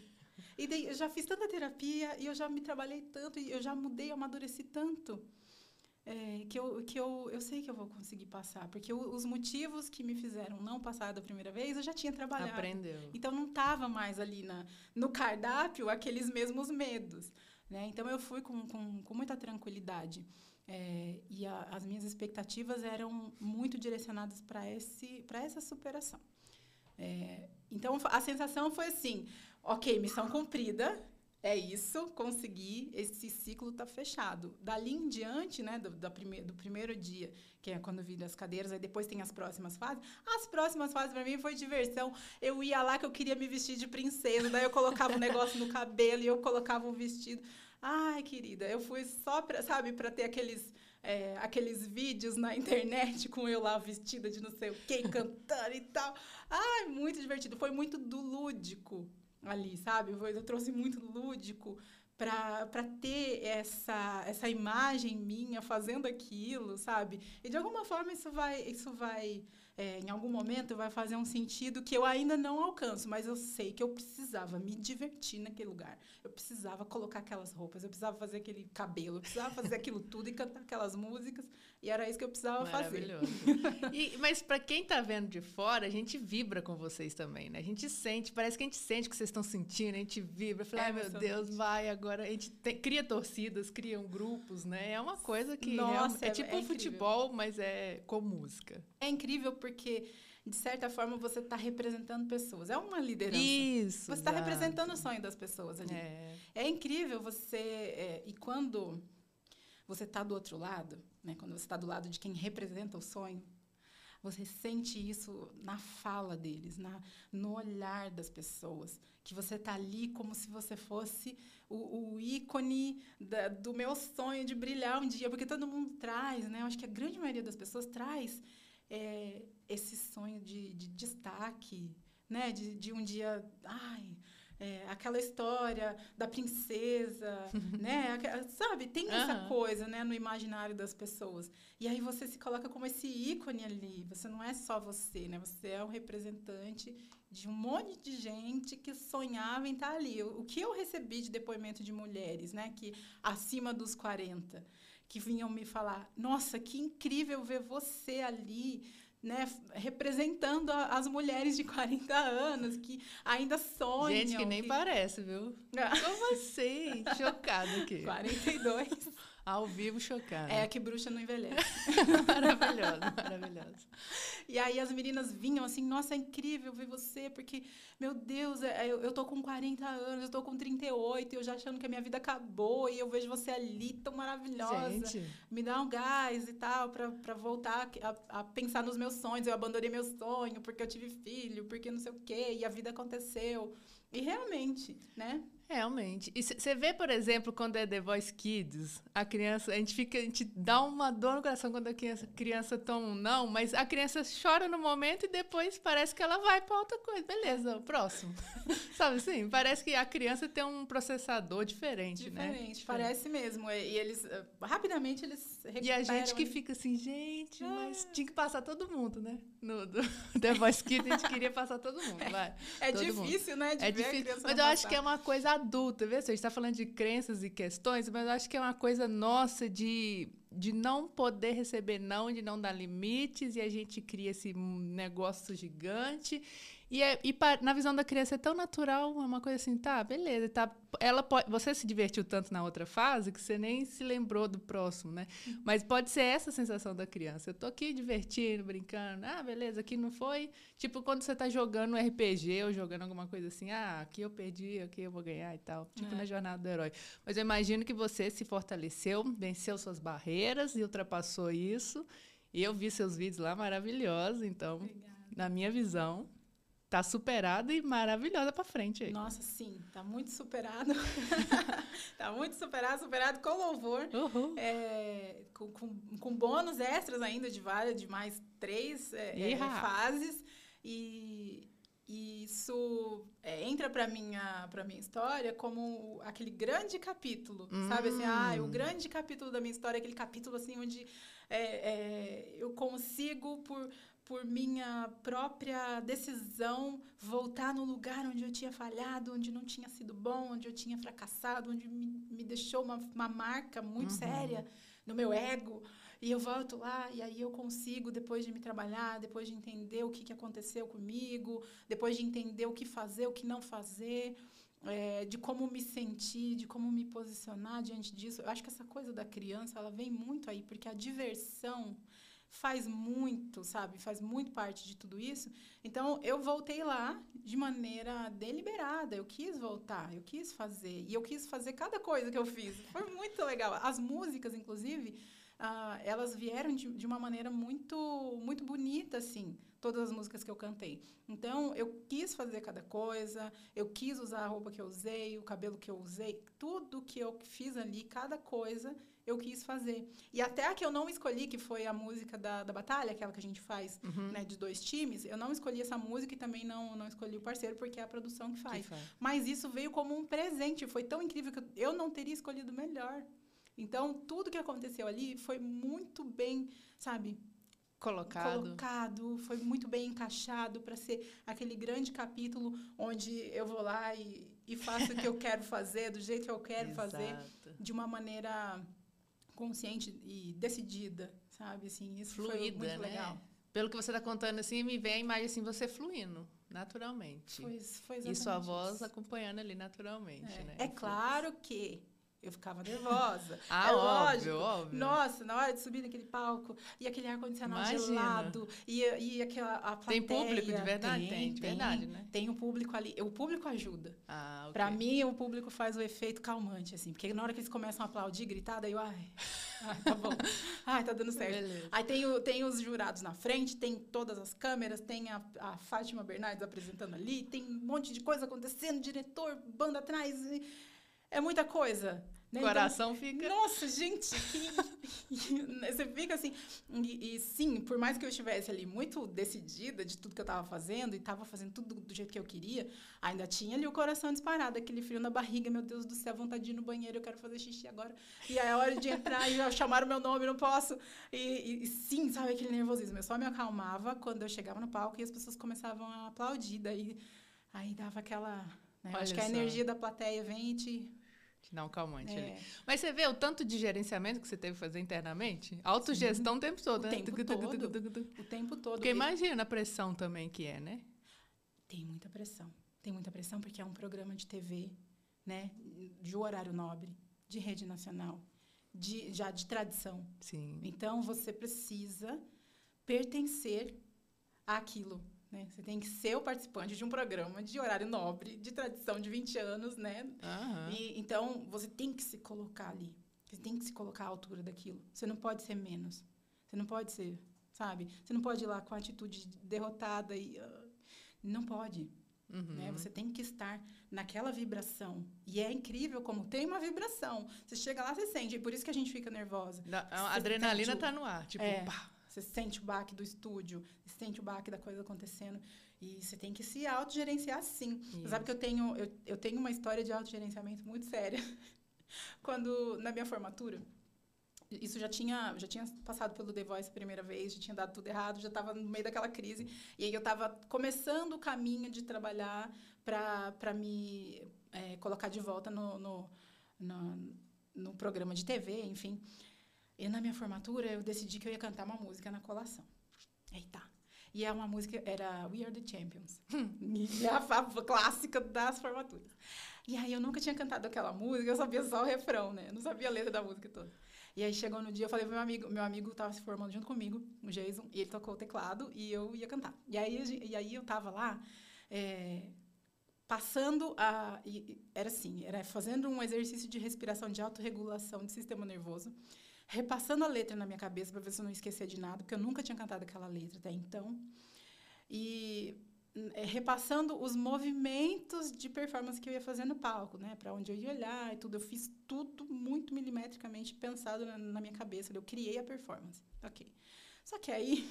E daí, eu já fiz tanta terapia, e eu já me trabalhei tanto, e eu já mudei, eu amadureci tanto... É, que eu, que eu, eu sei que eu vou conseguir passar, porque eu, os motivos que me fizeram não passar da primeira vez, eu já tinha trabalhado. Aprendeu. Então, não estava mais ali na, no cardápio aqueles mesmos medos, né? Então, eu fui com, com, com muita tranquilidade. É, e a, as minhas expectativas eram muito direcionadas para esse, para essa superação. É, então, a sensação foi assim, ok, missão cumprida... É isso, consegui, esse ciclo está fechado. Dali em diante, né, do, da prime, do primeiro dia, que é quando vi das cadeiras, aí depois tem as próximas fases. As próximas fases, para mim, foi diversão. Eu ia lá que eu queria me vestir de princesa, daí eu colocava um negócio no cabelo e eu colocava um vestido. Ai, querida, eu fui só para, sabe, para ter aqueles... É, aqueles vídeos na internet com eu lá vestida de não sei o quê, cantando e tal. Ai, muito divertido. Foi muito do lúdico ali, sabe? Eu trouxe muito lúdico para ter essa, essa imagem minha fazendo aquilo, sabe? E, de alguma forma, isso vai... Isso vai é, em algum momento, vai fazer um sentido que eu ainda não alcanço, mas eu sei que eu precisava me divertir naquele lugar. Eu precisava colocar aquelas roupas, eu precisava fazer aquele cabelo, eu precisava fazer aquilo tudo e cantar aquelas músicas. E era isso que eu precisava fazer. Maravilhoso. E, mas, para quem está vendo de fora, a gente vibra com vocês também, né? A gente sente, parece que a gente sente o que vocês estão sentindo, a gente vibra. Fala, ai, meu Deus, vai agora. Agora a gente tem, cria torcidas, criam grupos, né? É uma coisa que Nossa, é, é tipo é um futebol, mas é com música. É incrível porque, de certa forma, você está representando pessoas. É uma liderança. Isso. Você está representando o sonho das pessoas ali. É, é incrível você... É, e quando você está do outro lado, né? Quando você está do lado de quem representa o sonho, você sente isso na fala deles, na, no olhar das pessoas. Que você está ali como se você fosse o, o ícone da, do meu sonho de brilhar um dia. Porque todo mundo traz, né? Eu acho que a grande maioria das pessoas traz é, esse sonho de, de destaque, né? De, de um dia... Ai, é, aquela história da princesa, né? Sabe? Tem uhum. essa coisa, né, no imaginário das pessoas. E aí você se coloca como esse ícone ali. Você não é só você, né? Você é um representante de um monte de gente que sonhava em estar ali. O que eu recebi de depoimento de mulheres, né? Que acima dos quarenta, que vinham me falar, nossa, que incrível ver você ali, né, representando a, as mulheres de quarenta anos que ainda sonham. Gente, que nem que... parece, viu? Ah. Como assim? Chocado aqui. quarenta e dois. Ao vivo, chocado. É, que bruxa não envelhece. Maravilhoso, maravilhoso. E aí as meninas vinham assim, nossa, é incrível ver você, porque, meu Deus, eu, eu tô com quarenta anos, eu tô com trinta e oito, eu já achando que a minha vida acabou, e eu vejo você ali tão maravilhosa. Gente. Me dá um gás e tal, pra, pra voltar a, a pensar nos meus sonhos, eu abandonei meu sonho porque eu tive filho, porque não sei o quê, e a vida aconteceu. E realmente, né? Realmente. E você vê, por exemplo, quando é The Voice Kids, a criança, a gente fica, a gente dá uma dor no coração quando a criança, criança toma um não, mas a criança chora no momento e depois parece que ela vai para outra coisa. Beleza, o próximo. Sabe assim? Parece que a criança tem um processador diferente, diferente né? Diferente, parece mesmo. E eles, rapidamente, eles recuperam. E a gente que fica assim, gente, ah. mas tinha que passar todo mundo, né? No do The Voice Kids, a gente queria passar todo mundo, vai. É todo difícil, mundo. Né? De é ver difícil, a criança mas eu passar. Acho que é uma coisa adulta, viu? A gente está falando de crenças e questões, mas eu acho que é uma coisa nossa de, de não poder receber não, de não dar limites, e a gente cria esse negócio gigante. E, é, e pra, na visão da criança é tão natural, é uma coisa assim, tá, beleza. Tá, ela pode, você se divertiu tanto na outra fase que você nem se lembrou do próximo, né? Uhum. Mas pode ser essa a sensação da criança. Eu tô aqui divertindo, brincando. Ah, beleza, aqui não foi... Tipo, quando você tá jogando um R P G ou jogando alguma coisa assim, ah, aqui eu perdi, aqui eu vou ganhar e tal. Tipo é. Na jornada do herói. Mas eu imagino que você se fortaleceu, venceu suas barreiras e ultrapassou isso. E eu vi seus vídeos lá, maravilhosos. Então, obrigada. Na minha visão... Tá superada e maravilhosa para frente aí. Nossa, sim, tá muito superado. Tá muito superado, superado com louvor. Uhum. É, com, com, com bônus extras ainda de várias, de mais três é, é, fases. E, e isso é, entra para minha, para minha história como aquele grande capítulo, hum. sabe? Assim, ah, o grande capítulo da minha história, aquele capítulo assim onde é, é, eu consigo, por... por minha própria decisão, voltar no lugar onde eu tinha falhado, onde não tinha sido bom, onde eu tinha fracassado, onde me, me deixou uma, uma marca muito uhum. séria no meu ego. E eu volto lá, e aí eu consigo, depois de me trabalhar, depois de entender o que, que aconteceu comigo, depois de entender o que fazer, o que não fazer, é, de como me sentir, de como me posicionar diante disso. Eu acho que essa coisa da criança, ela vem muito aí, porque a diversão... faz muito, sabe? Faz muito parte de tudo isso. Então, eu voltei lá de maneira deliberada. Eu quis voltar, eu quis fazer. E eu quis fazer cada coisa que eu fiz. Foi muito legal. As músicas, inclusive, uh, elas vieram de, de uma maneira muito, muito bonita, assim. Todas as músicas que eu cantei. Então, eu quis fazer cada coisa. Eu quis usar a roupa que eu usei, o cabelo que eu usei. Tudo que eu fiz ali, cada coisa... eu quis fazer. E até a que eu não escolhi, que foi a música da, da batalha, aquela que a gente faz, uhum. né, de dois times, eu não escolhi essa música e também não, não escolhi o parceiro, porque é a produção que faz. que faz. Mas isso veio como um presente. Foi tão incrível que eu não teria escolhido melhor. Então, tudo que aconteceu ali foi muito bem, sabe... Colocado. Colocado, foi muito bem encaixado para ser aquele grande capítulo onde eu vou lá e, e faço o que eu quero fazer, do jeito que eu quero Exato. Fazer, de uma maneira... consciente e decidida, sabe? Assim, isso fluida, foi muito né? legal. Pelo que você está contando, assim, me vem a imagem assim, você fluindo. naturalmente. Foi, foi exatamente e sua voz isso. acompanhando ali naturalmente, é. né? É claro que eu ficava nervosa. ah, é óbvio, lógico. óbvio. Nossa, na hora de subir naquele palco, e aquele ar-condicionado gelado, e, e aquela a plateia... Tem público de verdade? Tem, tem de verdade, né? Tem um público ali. O público ajuda. Ah, okay. Pra mim, o público faz o efeito calmante, assim. Porque na hora que eles começam a aplaudir, gritar, daí eu... Ai, ai tá bom. Ai, tá dando certo. Beleza. Aí tem, o, tem os jurados na frente, tem todas as câmeras, tem a, a Fátima Bernardes apresentando ali, tem um monte de coisa acontecendo, diretor, banda atrás... E... É muita coisa. O né? coração então, fica... Nossa, gente, que... Você fica assim... E, e sim, por mais que eu estivesse ali muito decidida de tudo que eu estava fazendo, e estava fazendo tudo do jeito que eu queria, ainda tinha ali o coração disparado, aquele frio na barriga, meu Deus do céu, vontade de ir no banheiro, eu quero fazer xixi agora. E aí é hora de entrar, e já chamaram meu nome, não posso. E, e, e sim, sabe aquele nervosismo? Eu só me acalmava quando eu chegava no palco e as pessoas começavam a aplaudir. Daí, aí dava aquela... Né? Acho que a só. energia da plateia vem e te... Te dá um calmante é. ali. Mas você vê o tanto de gerenciamento que você teve que fazer internamente? Autogestão o tempo todo. O né? tempo todo. O tempo todo. Porque imagina a pressão também que é, né? Tem muita pressão. Tem muita pressão porque é um programa de T V, né? De horário nobre, de rede nacional, de, já de tradição. Sim. Então, você precisa pertencer àquilo. Né? Você tem que ser o participante de um programa de horário nobre, de tradição de vinte anos, né? Uhum. E, então, você tem que se colocar ali. Você tem que se colocar à altura daquilo. Você não pode ser menos. Você não pode ser, sabe? Você não pode ir lá com a atitude derrotada e... Uh, não pode. Uhum. Né? Você tem que estar naquela vibração. E é incrível como tem uma vibração. Você chega lá, você sente. E por isso que a gente fica nervosa. Da, a adrenalina está no ar. Tipo, é. pá. Você sente o baque do estúdio, você sente o baque da coisa acontecendo. E você tem que se autogerenciar, sim. Você sabe que eu tenho, eu, eu tenho uma história de autogerenciamento muito séria. Quando, na minha formatura, isso já tinha, já tinha passado pelo The Voice a primeira vez, já tinha dado tudo errado, já estava no meio daquela crise. E aí eu estava começando o caminho de trabalhar para me é, colocar de volta no, no, no, no programa de T V, enfim... E na minha formatura, eu decidi que eu ia cantar uma música na colação. Eita! E é uma música, era We Are the Champions. E a, a clássica das formaturas. E aí, eu nunca tinha cantado aquela música, eu sabia só o refrão, né? Eu não sabia a letra da música toda. E aí, chegou no dia, eu falei pro meu amigo, meu amigo tava se formando junto comigo, o Jason, e ele tocou o teclado, e eu ia cantar. E aí, e aí eu tava lá, é, passando a... E, era assim, era fazendo um exercício de respiração, de autorregulação do sistema nervoso, repassando a letra na minha cabeça para ver se eu não esquecia de nada, porque eu nunca tinha cantado aquela letra até então. E repassando os movimentos de performance que eu ia fazer no palco, né? Para onde eu ia olhar e tudo. Eu fiz tudo muito milimetricamente pensado na, na minha cabeça. Eu criei a performance. Ok. Só que aí,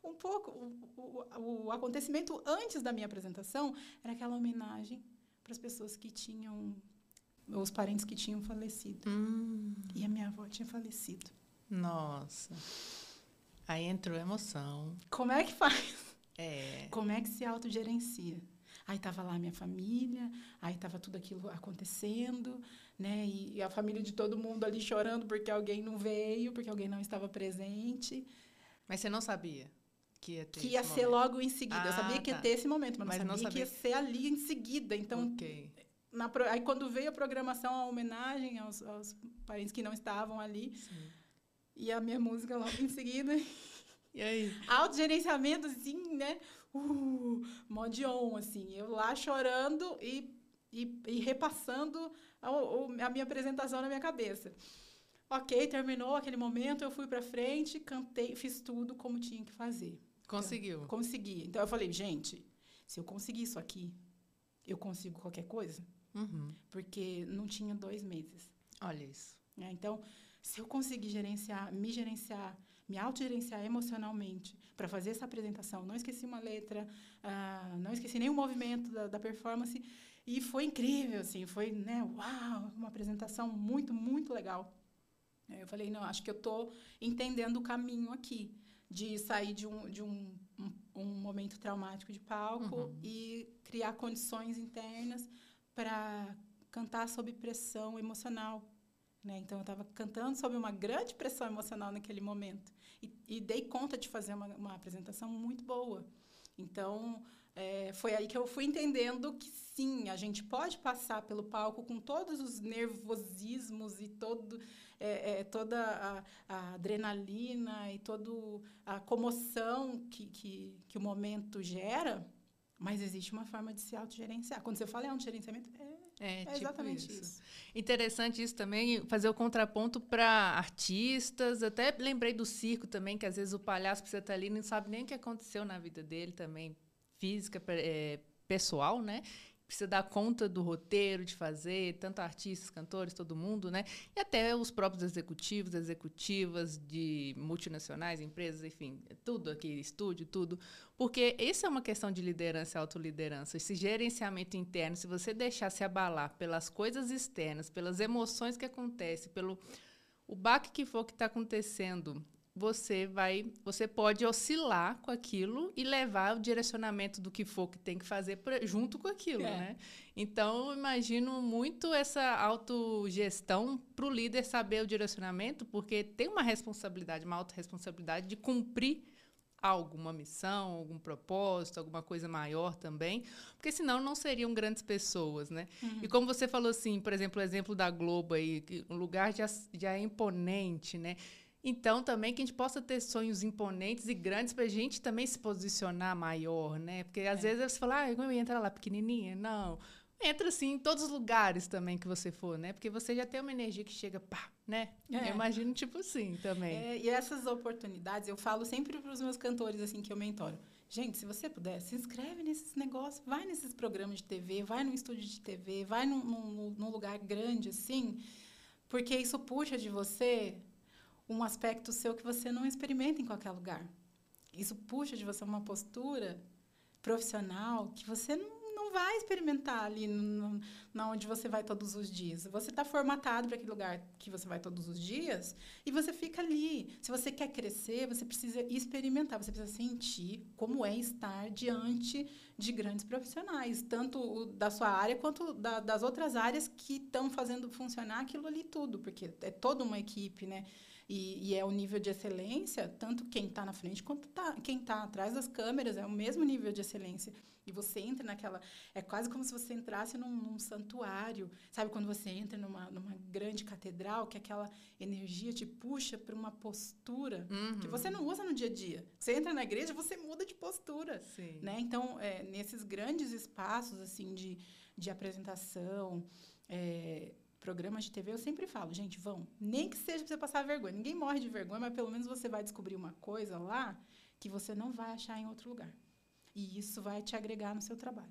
um pouco, o, o, o acontecimento antes da minha apresentação era aquela homenagem para as pessoas que tinham... Os parentes que tinham falecido. Hum. E a minha avó tinha falecido. Nossa. Aí entrou emoção. Como é que faz? É. Como é que se autogerencia? Aí tava lá a minha família, aí tava tudo aquilo acontecendo, né? E, e a família de todo mundo ali chorando porque alguém não veio, porque alguém não estava presente. Mas você não sabia? Que ia, ter que ia ser momento. Logo em seguida. Ah, eu sabia que ia tá. ter esse momento, mas, mas não, sabia não sabia que ia ser ali em seguida. Então... Okay. Na pro... Aí, quando veio a programação, a homenagem aos, aos parentes que não estavam ali. Sim. E a minha música logo em seguida. E aí? Autogerenciamento, assim, né? Uh, mod on, assim. Eu lá chorando e, e, e repassando a, a minha apresentação na minha cabeça. Ok, terminou aquele momento, eu fui pra frente, cantei, fiz tudo como tinha que fazer. Conseguiu? Então, consegui. Então, eu falei, gente, se eu conseguir isso aqui, eu consigo qualquer coisa. Uhum. Porque não tinha dois meses. Olha isso. É, então, se eu conseguir gerenciar, me gerenciar, me autogerenciar emocionalmente para fazer essa apresentação, não esqueci uma letra, uh, não esqueci nenhum movimento da, da performance, e foi incrível, assim, foi, né, uau, uma apresentação muito, muito legal. Aí eu falei, não, acho que eu tô entendendo o caminho aqui, de sair de um, de um, um, um momento traumático de palco. Uhum. E criar condições internas para cantar sob pressão emocional, né? Então, eu estava cantando sob uma grande pressão emocional naquele momento. E, e dei conta de fazer uma, uma apresentação muito boa. Então, é, foi aí que eu fui entendendo que, sim, a gente pode passar pelo palco com todos os nervosismos e todo, é, é, toda a, a adrenalina e toda a comoção que, que, que o momento gera, mas existe uma forma de se autogerenciar. Quando você fala em autogerenciamento, é, é, é tipo exatamente isso. isso. Interessante isso também, fazer o contraponto para artistas. Até lembrei do circo também, que às vezes o palhaço precisa estar ali, não sabe nem o que aconteceu na vida dele também, física, é, pessoal, né? Precisa dar conta do roteiro, de fazer, tanto artistas, cantores, todo mundo, né? E até os próprios executivos, executivas de multinacionais, empresas, enfim, tudo aqui, estúdio, tudo. Porque essa é uma questão de liderança e autoliderança. Esse gerenciamento interno, se você deixar se abalar pelas coisas externas, pelas emoções que acontecem, pelo o baque que for que está acontecendo, você vai, você pode oscilar com aquilo e levar o direcionamento do que for que tem que fazer pra, junto com aquilo, é. né? Então, eu imagino muito essa autogestão para o líder saber o direcionamento, porque tem uma responsabilidade, uma autorresponsabilidade de cumprir alguma missão, algum propósito, alguma coisa maior também, porque senão não seriam grandes pessoas, né? Uhum. E como você falou assim, por exemplo, o exemplo da Globo aí, que um lugar já, já é imponente, né? Então, também, que a gente possa ter sonhos imponentes e grandes para a gente também se posicionar maior, né? Porque, às é. vezes, você fala, ah, eu entro lá pequenininha. Não. Entra, assim, em todos os lugares também que você for, né? Porque você já tem uma energia que chega, pá, né? É. Eu imagino, tipo assim, também. É, e essas oportunidades, eu falo sempre para os meus cantores, assim, que eu mentoro. Gente, se você puder, se inscreve nesses negócios, vai nesses programas de T V, vai num estúdio de T V, vai num, num, num lugar grande, assim, porque isso puxa de você um aspecto seu que você não experimenta em qualquer lugar. Isso puxa de você uma postura profissional que você não, não vai experimentar ali no, no, onde você vai todos os dias. Você está formatado para aquele lugar que você vai todos os dias e você fica ali. Se você quer crescer, você precisa experimentar, você precisa sentir como é estar diante de grandes profissionais, tanto da sua área quanto da, das outras áreas que estão fazendo funcionar aquilo ali tudo, porque é toda uma equipe, né? E, e é o nível de excelência, tanto quem está na frente quanto tá, quem está atrás das câmeras, é o mesmo nível de excelência. E você entra naquela... É quase como se você entrasse num, num santuário. Sabe quando você entra numa, numa grande catedral, que aquela energia te puxa para uma postura uhum. que você não usa no dia a dia. Você entra na igreja, você muda de postura. Sim. Né? Então, é, nesses grandes espaços assim, de, de apresentação... É, programas de T V, eu sempre falo, gente, vão. Nem que seja para você passar vergonha. Ninguém morre de vergonha, mas pelo menos você vai descobrir uma coisa lá que você não vai achar em outro lugar. E isso vai te agregar no seu trabalho.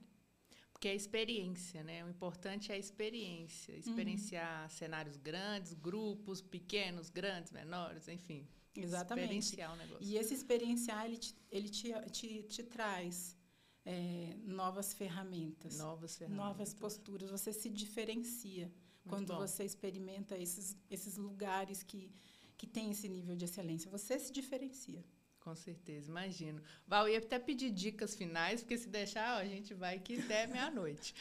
Porque é a experiência, né? O importante é a experiência. Experienciar uhum. cenários grandes, grupos, pequenos, grandes, menores, enfim. Exatamente. Experienciar o negócio. E esse experienciar, ele te, ele te, te, te traz... É, novas ferramentas. Novas ferramentas. Novas posturas. Você se diferencia. Muito quando bom. Você experimenta esses, esses lugares que, que tem esse nível de excelência. Você se diferencia. Com certeza, imagino. Val, eu ia até pedir dicas finais, porque se deixar, ó, a gente vai aqui até meia-noite.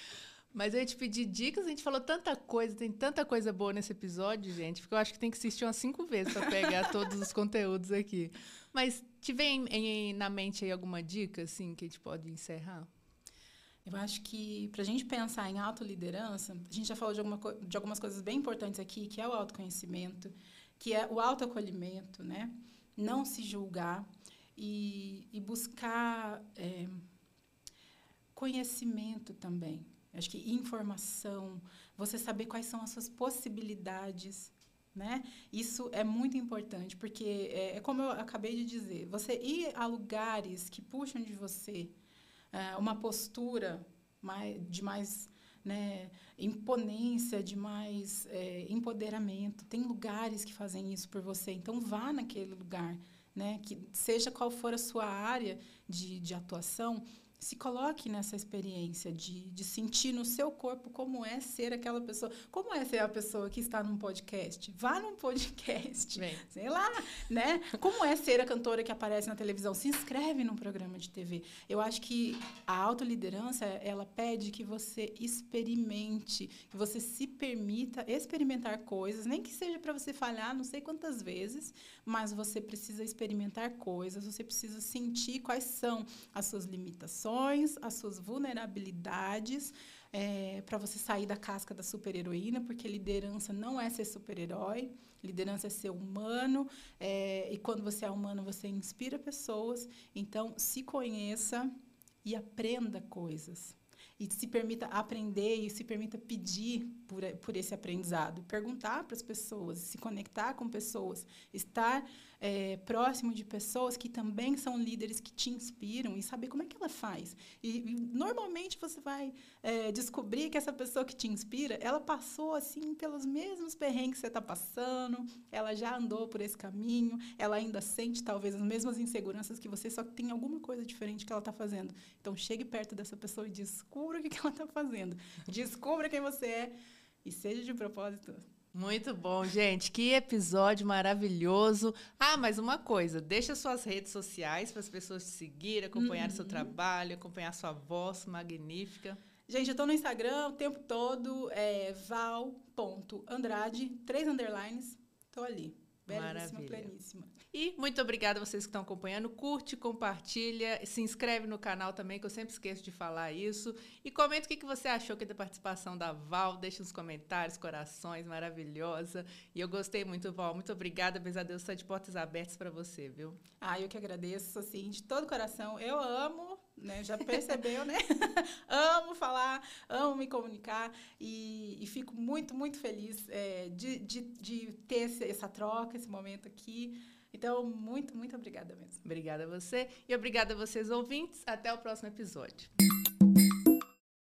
Mas eu ia te pedir dicas, a gente falou tanta coisa, tem tanta coisa boa nesse episódio, gente, porque eu acho que tem que assistir umas cinco vezes para pegar todos os conteúdos aqui. Mas te vem em, na mente aí alguma dica, assim, que a gente pode encerrar? Eu acho que, para a gente pensar em autoliderança, a gente já falou de, alguma, de algumas coisas bem importantes aqui, que é o autoconhecimento, que é o autoacolhimento, né? Não se julgar e, e buscar é, conhecimento também. Eu acho que informação, você saber quais são as suas possibilidades, né? Isso é muito importante, porque é, é como eu acabei de dizer, você ir a lugares que puxam de você uma postura mais, de mais né, imponência, de mais é, empoderamento. Tem lugares que fazem isso por você, então vá naquele lugar, né, que seja qual for a sua área de, de atuação, se coloque nessa experiência de, de sentir no seu corpo como é ser aquela pessoa, como é ser a pessoa que está num podcast. Vá num podcast, Bem. sei lá, né? Como é ser a cantora que aparece na televisão. Se inscreve num programa de T V. Eu acho que a autoliderança, ela pede que você experimente, que você se permita experimentar coisas, nem que seja para você falhar não sei quantas vezes, mas você precisa experimentar coisas, você precisa sentir quais são as suas limitações, as suas vulnerabilidades, é, para você sair da casca da super-heroína, porque liderança não é ser super-herói, liderança é ser humano, é, e quando você é humano, você inspira pessoas. Então, se conheça e aprenda coisas. E se permita aprender e se permita pedir por, por esse aprendizado. Perguntar para as pessoas, se conectar com pessoas, estar é, próximo de pessoas que também são líderes, que te inspiram, e saber como é que ela faz. E, e normalmente você vai é, descobrir que essa pessoa que te inspira, ela passou assim pelos mesmos perrengues que você está passando, ela já andou por esse caminho, ela ainda sente talvez as mesmas inseguranças que você, só que tem alguma coisa diferente que ela está fazendo. Então, chegue perto dessa pessoa e descubra o que ela está fazendo. Descubra quem você é e seja de propósito. Muito bom, gente. Que episódio maravilhoso. Ah, mais uma coisa. Deixa suas redes sociais para as pessoas te seguirem, acompanhar uhum. o seu trabalho, acompanhar sua voz magnífica. Gente, eu estou no Instagram o tempo todo. É val ponto andrade, três underlines. Estou ali. Belíssima, pleníssima. E muito obrigada a vocês que estão acompanhando. Curte, compartilha, se inscreve no canal também, que eu sempre esqueço de falar isso. E comenta o que você achou da participação da Val. Deixa nos comentários, corações, maravilhosa. E eu gostei muito, Val. Muito obrigada. Benza Deus, está de portas abertas para você, viu? Ah, eu que agradeço, assim, de todo o coração. Eu amo... Né? Já percebeu, né? Amo falar, amo me comunicar e, e fico muito, muito feliz é, de, de, de ter esse, essa troca, esse momento aqui. Então, muito, muito obrigada mesmo. Obrigada a você e obrigada a vocês, ouvintes. Até o próximo episódio.